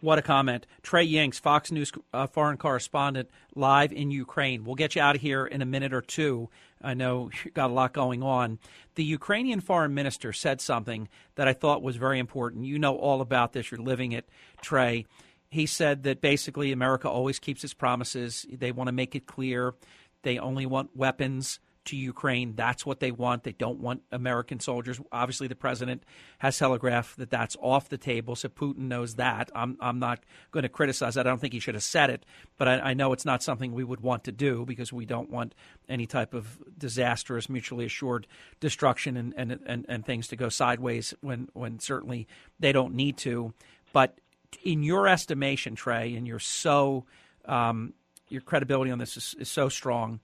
What a comment. Trey Yingst, Fox News uh, foreign correspondent, live in Ukraine. We'll get you out of here in a minute or two. I know you've got a lot going on. The Ukrainian foreign minister said something that I thought was very important. You know all about this. You're living it, Trey. He said that basically America always keeps its promises. They want to make it clear they only want weapons to Ukraine. That's what they want. They don't want American soldiers. Obviously, the president has telegraphed that that's off the table, so Putin knows that. I'm I'm not going to criticize that. I don't think he should have said it, but I, I know it's not something we would want to do because we don't want any type of disastrous, mutually assured destruction and, and, and, and things to go sideways when, when certainly they don't need to. But in your estimation, Trey, and you're so um, your credibility on this is, is so strong,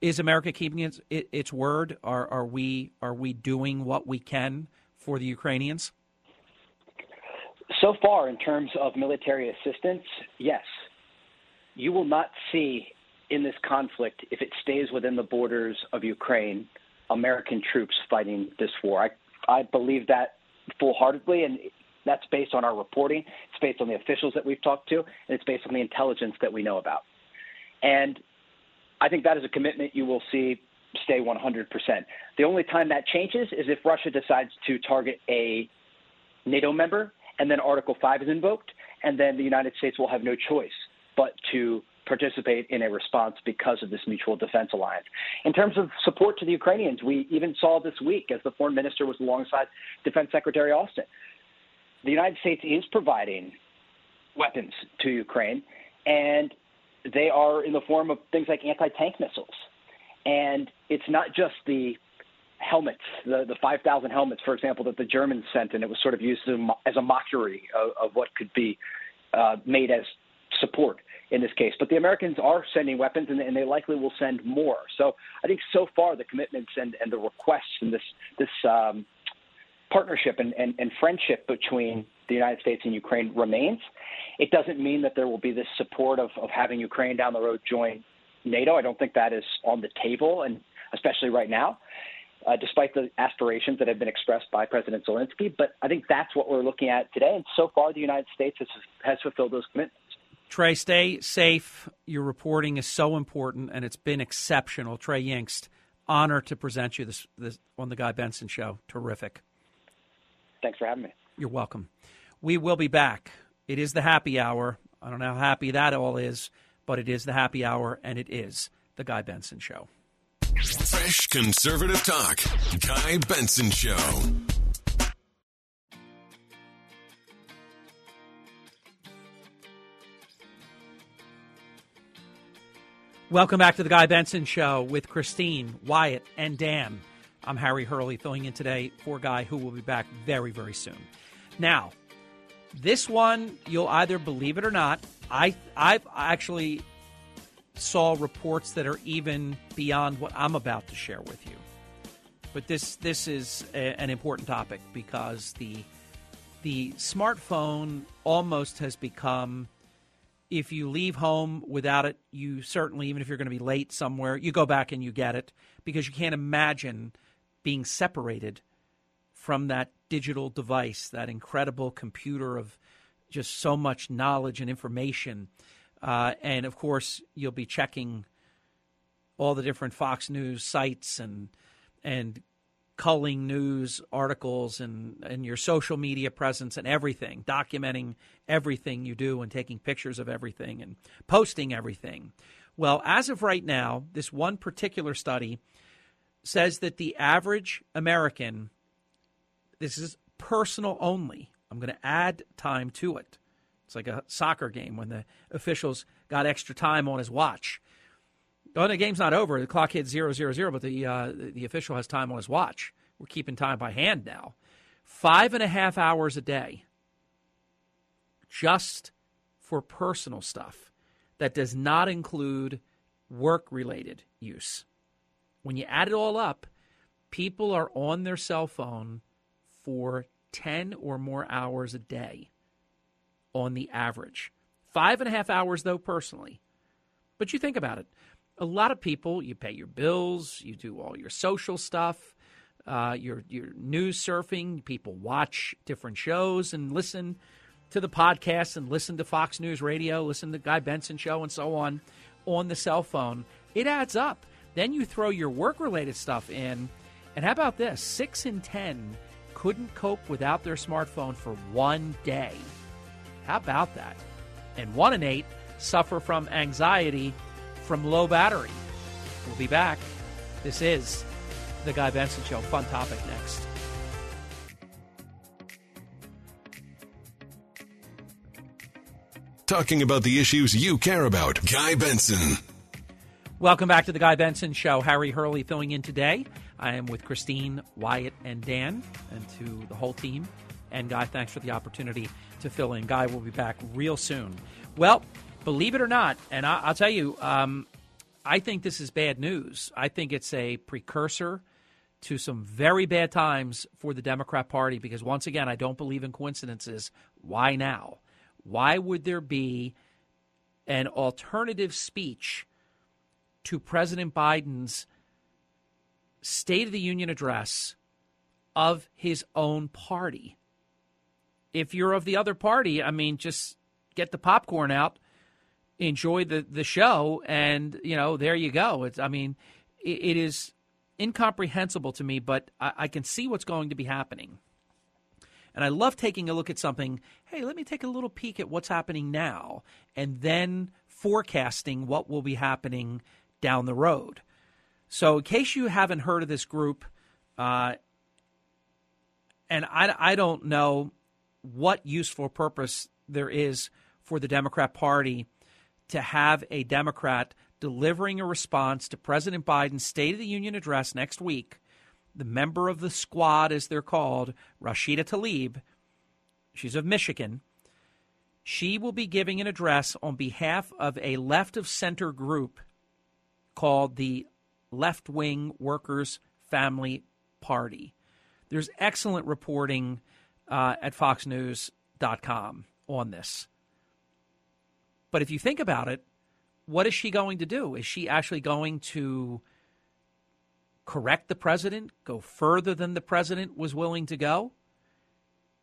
is America keeping its, its word? Are, are we are we doing what we can for the Ukrainians? So far, in terms of military assistance, yes. You will not see in this conflict, if it stays within the borders of Ukraine, American troops fighting this war. I, I believe that full-heartedly, and that's based on our reporting. It's based on the officials that we've talked to, and it's based on the intelligence that we know about. And I think that is a commitment you will see stay one hundred percent. The only time that changes is if Russia decides to target a NATO member and then Article five is invoked, and then the United States will have no choice but to participate in a response because of this mutual defense alliance. In terms of support to the Ukrainians, we even saw this week as the foreign minister was alongside Defense Secretary Austin, the United States is providing weapons to Ukraine, and they are in the form of things like anti-tank missiles. And it's not just the helmets, the, the five thousand helmets, for example, that the Germans sent, and it was sort of used as a mockery of, of what could be uh, made as support in this case. But the Americans are sending weapons, and, and they likely will send more. So I think so far the commitments and, and the requests and this this um, partnership and, and, and friendship between the United States and Ukraine remains. It doesn't mean that there will be this support of, of having Ukraine down the road join NATO. I don't think that is on the table, and especially right now, uh, despite the aspirations that have been expressed by President Zelensky. But I think that's what we're looking at today. And so far, the United States has, has fulfilled those commitments. Trey, stay safe. Your reporting is so important, and it's been exceptional. Trey Yingst, honor to present you this, this on the Guy Benson Show. Terrific. Thanks for having me. You're welcome. We will be back. It is the happy hour. I don't know how happy that all is, but it is the happy hour, and it is the Guy Benson Show. Fresh conservative talk. Guy Benson Show. Welcome back to the Guy Benson Show with Christine, Wyatt, and Dan. I'm Harry Hurley filling in today for Guy, who will be back very, very soon. Now, this one, you'll either believe it or not. I I've actually saw reports that are even beyond what I'm about to share with you. But this this is a, an important topic because the the smartphone almost has become, if you leave home without it, you certainly, even if you're going to be late somewhere, you go back and you get it, because you can't imagine being separated from that digital device, that incredible computer of just so much knowledge and information. Uh, and, of course, you'll be checking all the different Fox News sites and and culling news articles and, and your social media presence and everything, documenting everything you do and taking pictures of everything and posting everything. Well, as of right now, this one particular study says that the average American, this is personal only, I'm going to add time to it. It's like a soccer game when the officials got extra time on his watch. Oh, the game's not over. The clock hits zero, zero, zero, but the uh, the official has time on his watch. We're keeping time by hand now. Five and a half hours a day just for personal stuff that does not include work-related use. When you add it all up, people are on their cell phone for ten or more hours a day on the average. Five and a half hours, though, personally. But you think about it. A lot of people, you pay your bills, you do all your social stuff, uh, your, your news surfing, people watch different shows and listen to the podcasts and listen to Fox News Radio, listen to the Guy Benson Show and so on, on the cell phone. It adds up. Then you throw your work-related stuff in, and how about this? Six in ten couldn't cope without their smartphone for one day. How about that? And one in eight suffer from anxiety from low battery. We'll be back. This is the Guy Benson Show. Fun topic next. Talking about the issues you care about. Guy Benson. Welcome back to the Guy Benson Show. Harry Hurley filling in today. I am with Christine, Wyatt, and Dan, and to the whole team. And Guy, thanks for the opportunity to fill in. Guy will be back real soon. Well, believe it or not, and I, I'll tell you, um, I think this is bad news. I think it's a precursor to some very bad times for the Democrat Party because, once again, I don't believe in coincidences. Why now? Why would there be an alternative speech to President Biden's State of the Union address of his own party? If you're of the other party, I mean, just get the popcorn out, enjoy the, the show, and, you know, there you go. It's, I mean, it, it is incomprehensible to me, but I, I can see what's going to be happening. And I love taking a look at something, hey, let me take a little peek at what's happening now, and then forecasting what will be happening down the road. So in case you haven't heard of this group, uh, and I, I don't know what useful purpose there is for the Democrat Party to have a Democrat delivering a response to President Biden's State of the Union address next week. The member of the squad, as they're called, Rashida Tlaib, she's of Michigan. She will be giving an address on behalf of a left-of-center group called the Left Wing Workers Family Party. There's excellent reporting uh, at fox news dot com on this. But if you think about it, what is she going to do? Is she actually going to correct the president, go further than the president was willing to go?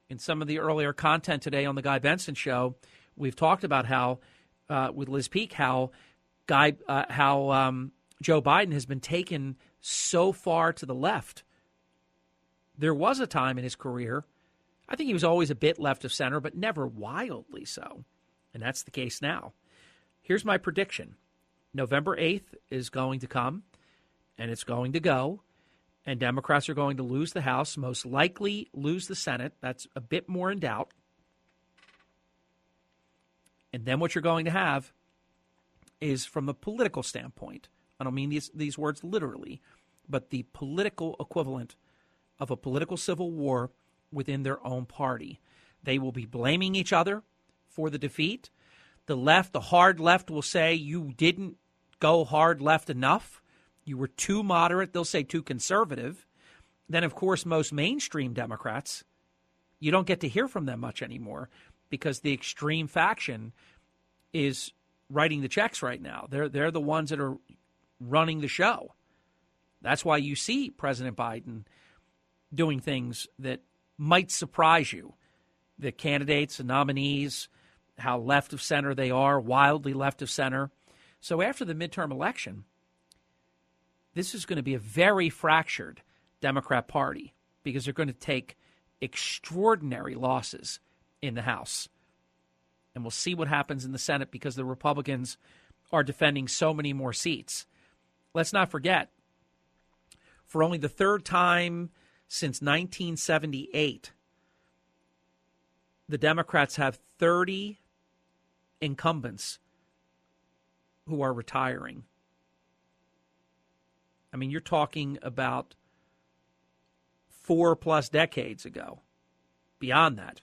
In some of the earlier content today on the Guy Benson show, we've talked about how, uh, with Liz Peek, how Guy, uh, how um, Joe Biden has been taken so far to the left. There was a time in his career, I think he was always a bit left of center, but never wildly so. And that's the case now. Here's my prediction. November eighth is going to come, and it's going to go, and Democrats are going to lose the House, most likely lose the Senate. That's a bit more in doubt. And then what you're going to have is, from a political standpoint, I don't mean these, these words literally, but the political equivalent of a political civil war within their own party. They will be blaming each other for the defeat. The left, the hard left, will say you didn't go hard left enough. You were too moderate. They'll say too conservative. Then, of course, most mainstream Democrats, you don't get to hear from them much anymore because the extreme faction is writing the checks right now. They're, they're the ones that are running the show. That's why you see President Biden doing things that might surprise you. The candidates, the nominees, how left of center they are, wildly left of center. So after the midterm election, this is going to be a very fractured Democrat Party because they're going to take extraordinary losses in the House. And we'll see what happens in the Senate because the Republicans are defending so many more seats. Let's not forget, for only the third time since nineteen seventy-eight, the Democrats have thirty incumbents who are retiring. I mean, you're talking about four plus decades ago, beyond that.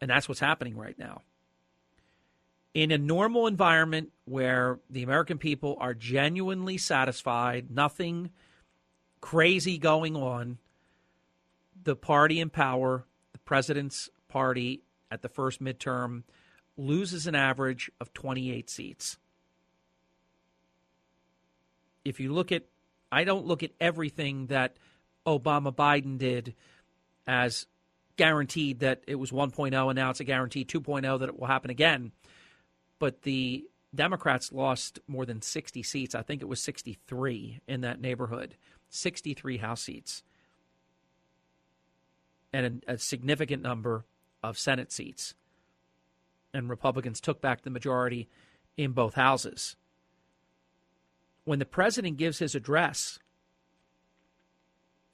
And that's what's happening right now. In a normal environment where the American people are genuinely satisfied, nothing crazy going on, the party in power, the president's party at the first midterm, loses an average of twenty-eight seats. If you look at, I don't look at everything that Obama Biden did as guaranteed that it was one point oh, and now it's a guaranteed two point oh that it will happen again. But the Democrats lost more than sixty seats. I think it was sixty-three in that neighborhood, sixty-three House seats. And a, a significant number of Senate seats. And Republicans took back the majority in both houses. When the president gives his address,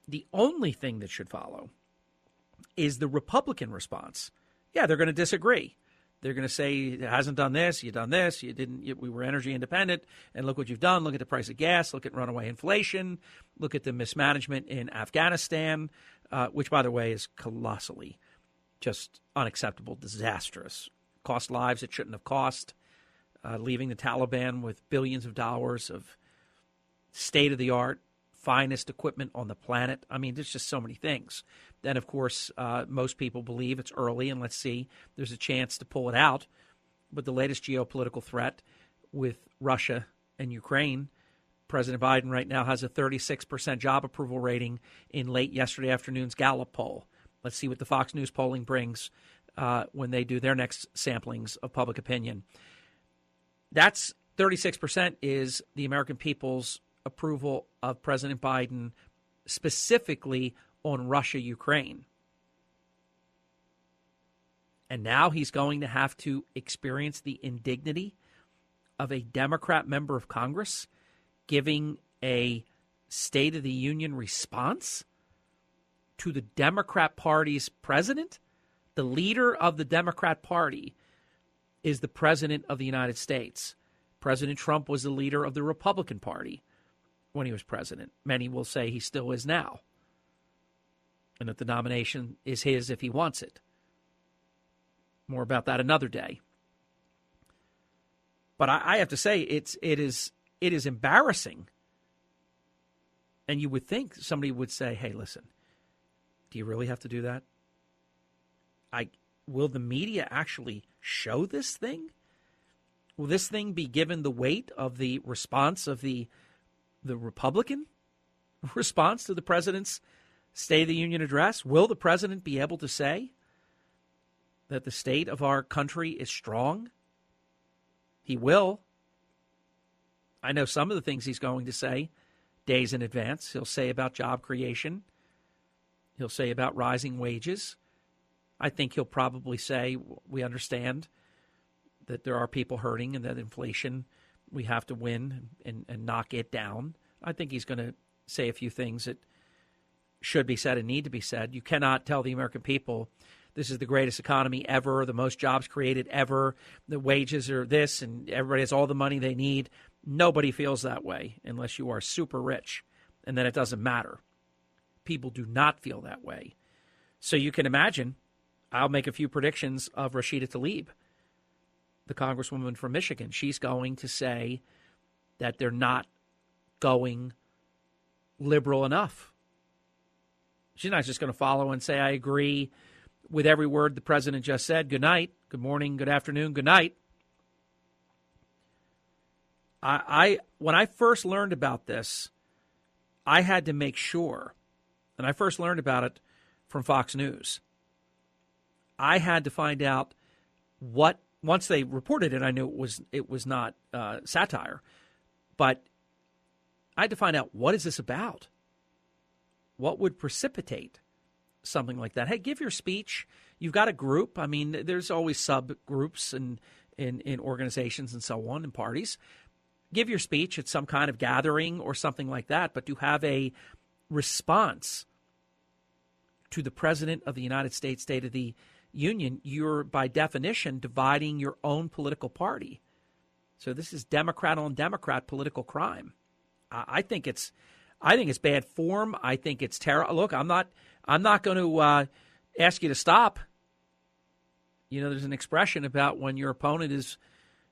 the only thing that should follow is the Republican response. Yeah, they're going to disagree. They're going to say, it hasn't done this, you've done this, you didn't. You, we were energy independent, and look what you've done. Look at the price of gas, look at runaway inflation, look at the mismanagement in Afghanistan, uh, which, by the way, is colossally just unacceptable, disastrous. Cost lives it shouldn't have cost, uh, leaving the Taliban with billions of dollars of state-of-the-art, finest equipment on the planet. I mean, there's just so many things. Then, of course, uh, most people believe it's early, and let's see, there's a chance to pull it out. But the latest geopolitical threat with Russia and Ukraine, President Biden right now has a thirty-six percent job approval rating in late yesterday afternoon's Gallup poll. Let's see what the Fox News polling brings uh, when they do their next samplings of public opinion. That's thirty-six percent is the American people's approval of President Biden specifically on Russia-Ukraine. And now he's going to have to experience the indignity of a Democrat member of Congress giving a State of the Union response to the Democrat Party's president. The leader of the Democrat Party is the president of the United States. President Trump was the leader of the Republican Party when he was president. Many will say he still is now, and that the nomination is his if he wants it. More about that another day. But I, I have to say, it's it is it is embarrassing. And you would think somebody would say, "Hey, listen, do you really have to do that? I will the media actually show this thing? Will this thing be given the weight of the response of the the Republican response to the president's State of the Union address? Will the president be able to say that the state of our country is strong?" He will. I know some of the things he's going to say days in advance. He'll say about job creation. He'll say about rising wages. I think he'll probably say, we understand that there are people hurting and that inflation we have to win and, and knock it down. I think he's going to say a few things that should be said and need to be said. You cannot tell the American people this is the greatest economy ever, the most jobs created ever, the wages are this, and everybody has all the money they need. Nobody feels that way unless you are super rich, and then it doesn't matter. People do not feel that way. So you can imagine, I'll make a few predictions of Rashida Tlaib, the congresswoman from Michigan. She's going to say that they're not going liberal enough. She's not just going to follow and say, I agree with every word the president just said. Good night, good morning, good afternoon, good night. I, I when I first learned about this, I had to make sure, and I first learned about it from Fox News. I had to find out what, once they reported it, I knew it was it was not uh, satire, but I had to find out, what is this about? What would precipitate something like that? Hey, give your speech. You've got a group. I mean, there's always subgroups and in, in organizations and so on and parties. Give your speech at some kind of gathering or something like that, but to have a response to the president of the United States State of the Union, you're by definition dividing your own political party. So this is Democrat on Democrat political crime. I, I think it's I think it's bad form. I think it's terrible. Look, I'm not I'm not going to uh, ask you to stop. You know, there's an expression about when your opponent is,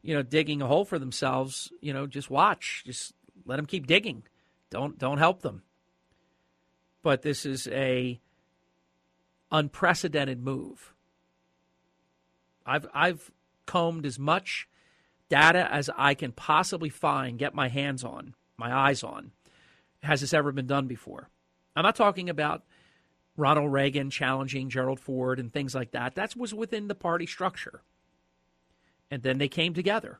you know, digging a hole for themselves, you know, just watch. Just let them keep digging. Don't don't help them. But this is a unprecedented move. I've I've combed as much data as I can possibly find, get my hands on, my eyes on. Has this ever been done before? I'm not talking about Ronald Reagan challenging Gerald Ford and things like that. That was within the party structure. And then they came together.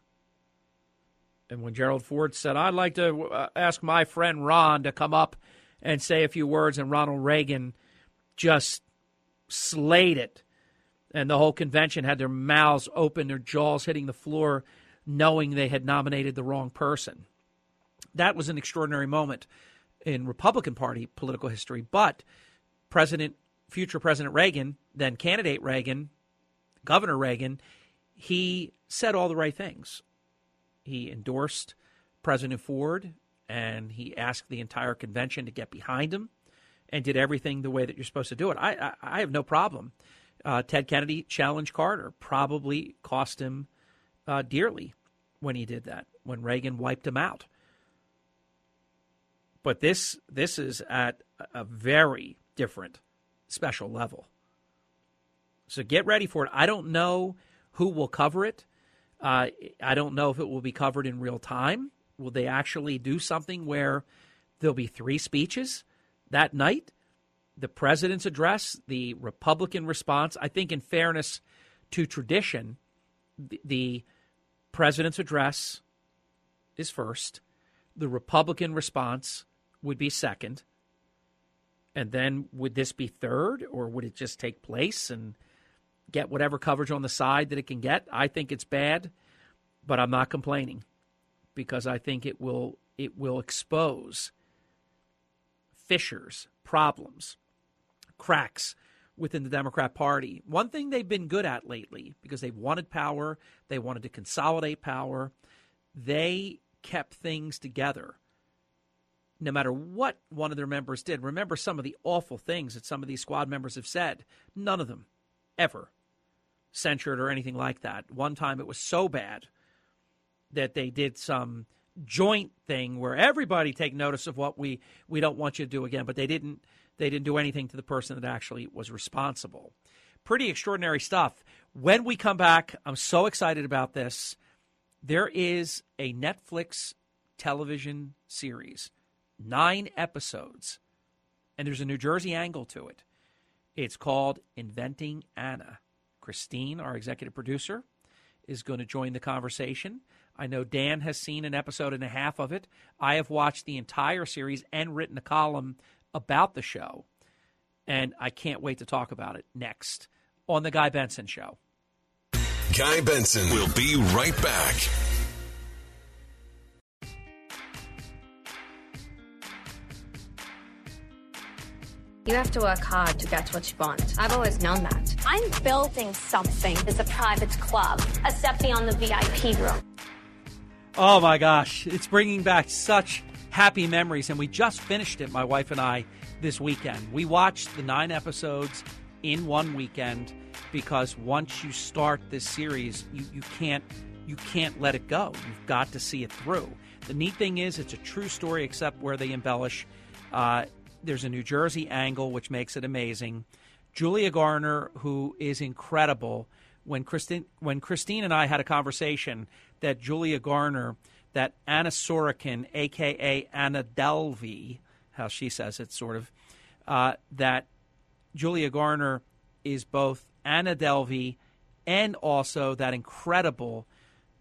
And when Gerald Ford said, I'd like to uh, ask my friend Ron to come up and say a few words, and Ronald Reagan just slayed it. And the whole convention had their mouths open, their jaws hitting the floor, knowing they had nominated the wrong person. That was an extraordinary moment in Republican Party political history. But President, future President Reagan, then candidate Reagan, Governor Reagan, he said all the right things. He endorsed President Ford, and he asked the entire convention to get behind him and did everything the way that you're supposed to do it. I, I, I have no problem. Uh, Ted Kennedy challenged Carter, probably cost him uh, dearly when he did that, when Reagan wiped him out. But this this is at a very different special level. So get ready for it. I don't know who will cover it. Uh, I don't know if it will be covered in real time. Will they actually do something where there'll be three speeches that night? The president's address, the Republican response. I think in fairness to tradition, the, the president's address is first. The Republican response would be second, And then would this be third, or would it just take place and get whatever coverage on the side that it can get? I think it's bad, but I'm not complaining, because I think it will it will expose fissures, problems, cracks within the Democrat Party. One thing they've been good at lately, because they wanted power, they wanted to consolidate power, they kept things together no matter what one of their members did. Remember some of the awful things that some of these squad members have said. None of them ever censured or anything like that. One time it was so bad that they did some joint thing where everybody take notice of what we, we don't want you to do again, but they didn't they didn't do anything to the person that actually was responsible. Pretty extraordinary stuff. When we come back, I'm so excited about this. There is a Netflix television series, nine episodes, and there's a New Jersey angle to it. It's called Inventing Anna. Christine, our executive producer, is going to join the conversation. I know Dan has seen an episode and a half of it. I have watched the entire series and written a column about the show, and I can't wait to talk about it next on The Guy Benson Show. Guy Benson will be right back. You have to work hard to get what you want. I've always known that. I'm building something. It's a private club. A step beyond the V I P room. Oh, my gosh. It's bringing back such happy memories. And we just finished it, my wife and I, this weekend. We watched the nine episodes in one weekend, because once you start this series, you, you can't you can't let it go. You've got to see it through. The neat thing is it's a true story, except where they embellish. Uh There's a New Jersey angle, which makes it amazing. Julia Garner, who is incredible. When Christine, when Christine and I had a conversation that Julia Garner, that Anna Sorokin, a k a. Anna Delvey, how she says it sort of, uh, that Julia Garner is both Anna Delvey and also that incredible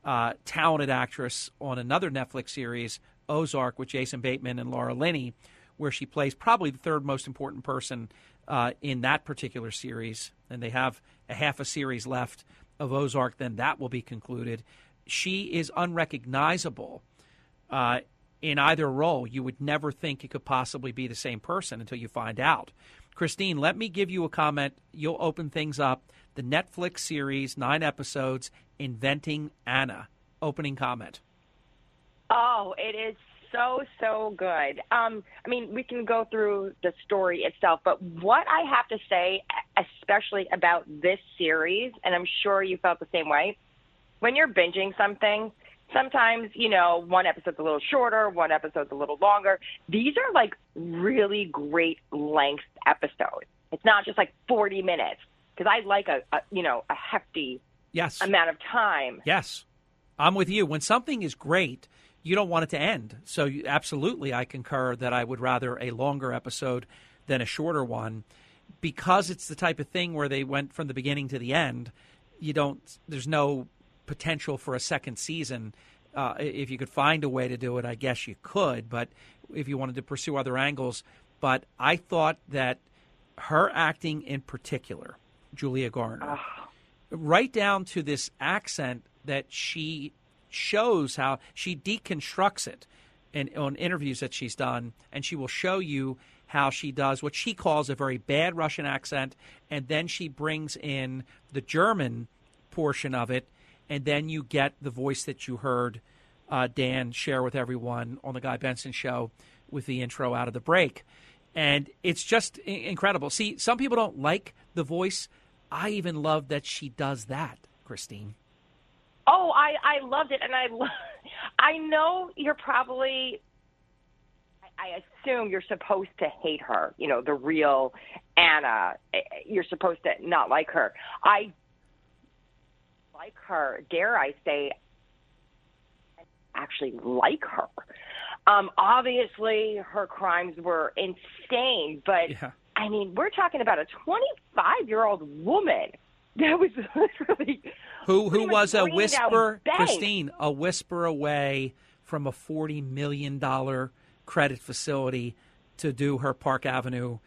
uh, talented actress on another Netflix series, Ozark, with Jason Bateman and Laura Linney, where she plays probably the third most important person uh, in that particular series. And they have a half a series left of Ozark, then that will be concluded. She is unrecognizable uh, in either role. You would never think it could possibly be the same person until you find out. Christine, let me give you a comment. You'll open things up. The Netflix series, nine episodes, Inventing Anna. Opening comment. Oh, it is so, so good. Um, I mean, we can go through the story itself, but what I have to say, especially about this series, and I'm sure you felt the same way, when you're binging something, sometimes, you know, one episode's a little shorter, one episode's a little longer. These are like really great length episodes. It's not just like forty minutes, because I like a, a, you know, a hefty yes. amount of time. Yes. I'm with you. When something is great, you don't want it to end. So you, absolutely, I concur that I would rather a longer episode than a shorter one, because it's the type of thing where they went from the beginning to the end. You don't there's no potential for a second season. Uh, if you could find a way to do it, I guess you could, but if you wanted to pursue other angles. But I thought that her acting in particular, Julia Garner, oh. right down to this accent that she shows, how she deconstructs it in, on interviews that she's done, and she will show you how she does what she calls a very bad Russian accent, and then she brings in the German portion of it, and then you get the voice that you heard uh, Dan share with everyone on the Guy Benson Show with the intro out of the break. And it's just incredible. See, some people don't like the voice. I even love that she does that, Christine. Oh, I, I loved it, and I lo- I know you're probably, I, I assume you're supposed to hate her, you know, the real Anna. You're supposed to not like her. I like her, dare I say, I actually like her. Um, obviously, her crimes were insane, but, yeah. I mean, we're talking about a twenty-five-year-old woman. That was literally who who was a whisper, Christine, a whisper away from a forty million dollar credit facility to do her Park Avenue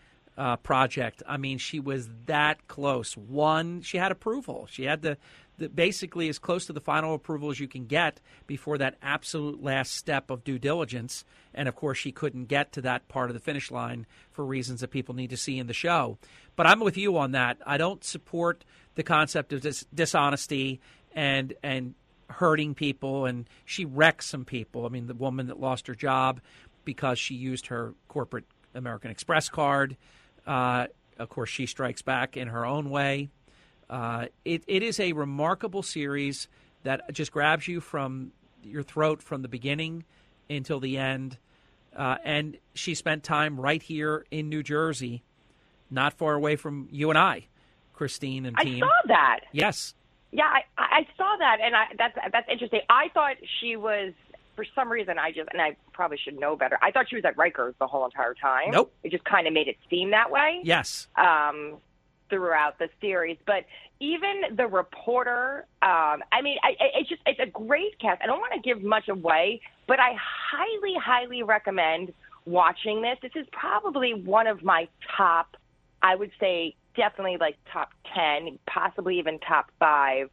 uh, project. I mean, she was that close. One, she had approval. She had the, the basically as close to the final approval as you can get before that absolute last step of due diligence. And, of course, she couldn't get to that part of the finish line for reasons that people need to see in the show. But I'm with you on that. I don't support the concept of dis- dishonesty and and hurting people. And she wrecked some people. I mean, the woman that lost her job because she used her corporate American Express card. Uh, of course, she strikes back in her own way. Uh, it, it is a remarkable series that just grabs you from your throat from the beginning until the end. Uh, and she spent time right here in New Jersey, not far away from you and I, Christine and team. I saw that. Yes. Yeah, I, I saw that. And I, that's, that's interesting. I thought she was... For some reason, I just, and I probably should know better, I thought she was at Rikers the whole entire time. Nope. It just kind of made it seem that way. Yes. Um, throughout the series. But even the reporter, um, I mean, I, it's just, it's a great cast. I don't want to give much away, but I highly, highly recommend watching this. This is probably one of my top, I would say definitely like top ten, possibly even top five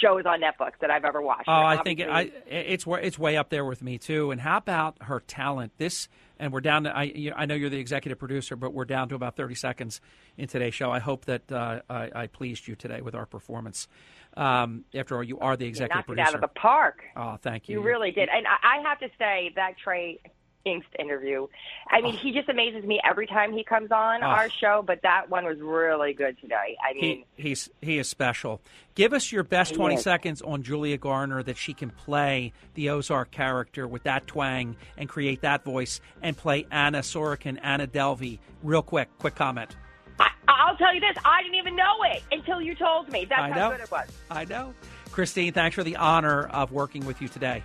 shows on Netflix that I've ever watched. Oh, I Obviously. think it, I, it's it's way up there with me too. And how about her talent? This, and we're down to, I you, I know you're the executive producer, but we're down to about thirty seconds in today's show. I hope that uh, I, I pleased you today with our performance. Um, after all, you are the executive producer. You knocked it out of the park. Oh, thank you. You really did. And I have to say that Trey Yingst interview, I mean, oh. he just amazes me every time he comes on oh. our show, but that one was really good today. I mean, he, he's he is special. Give us your best twenty is. seconds on Julia Garner, that she can play the Ozark character with that twang and create that voice and play Anna Sorokin, Anna Delvey. Real quick, quick comment. I, I'll tell you this, I didn't even know it until you told me. That's I how know. good it was. I know. Christine, thanks for the honor of working with you today.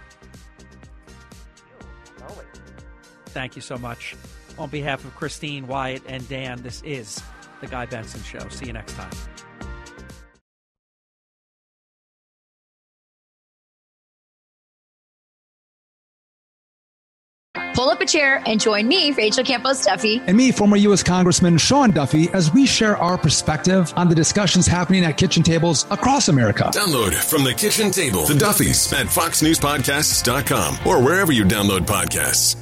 Thank you so much. On behalf of Christine, Wyatt, and Dan, this is The Guy Benson Show. See you next time. Pull up a chair and join me, Rachel Campos Duffy. And me, former U S Congressman Sean Duffy, as we share our perspective on the discussions happening at kitchen tables across America. Download From the Kitchen Table, The Duffys, at fox news podcasts dot com or wherever you download podcasts.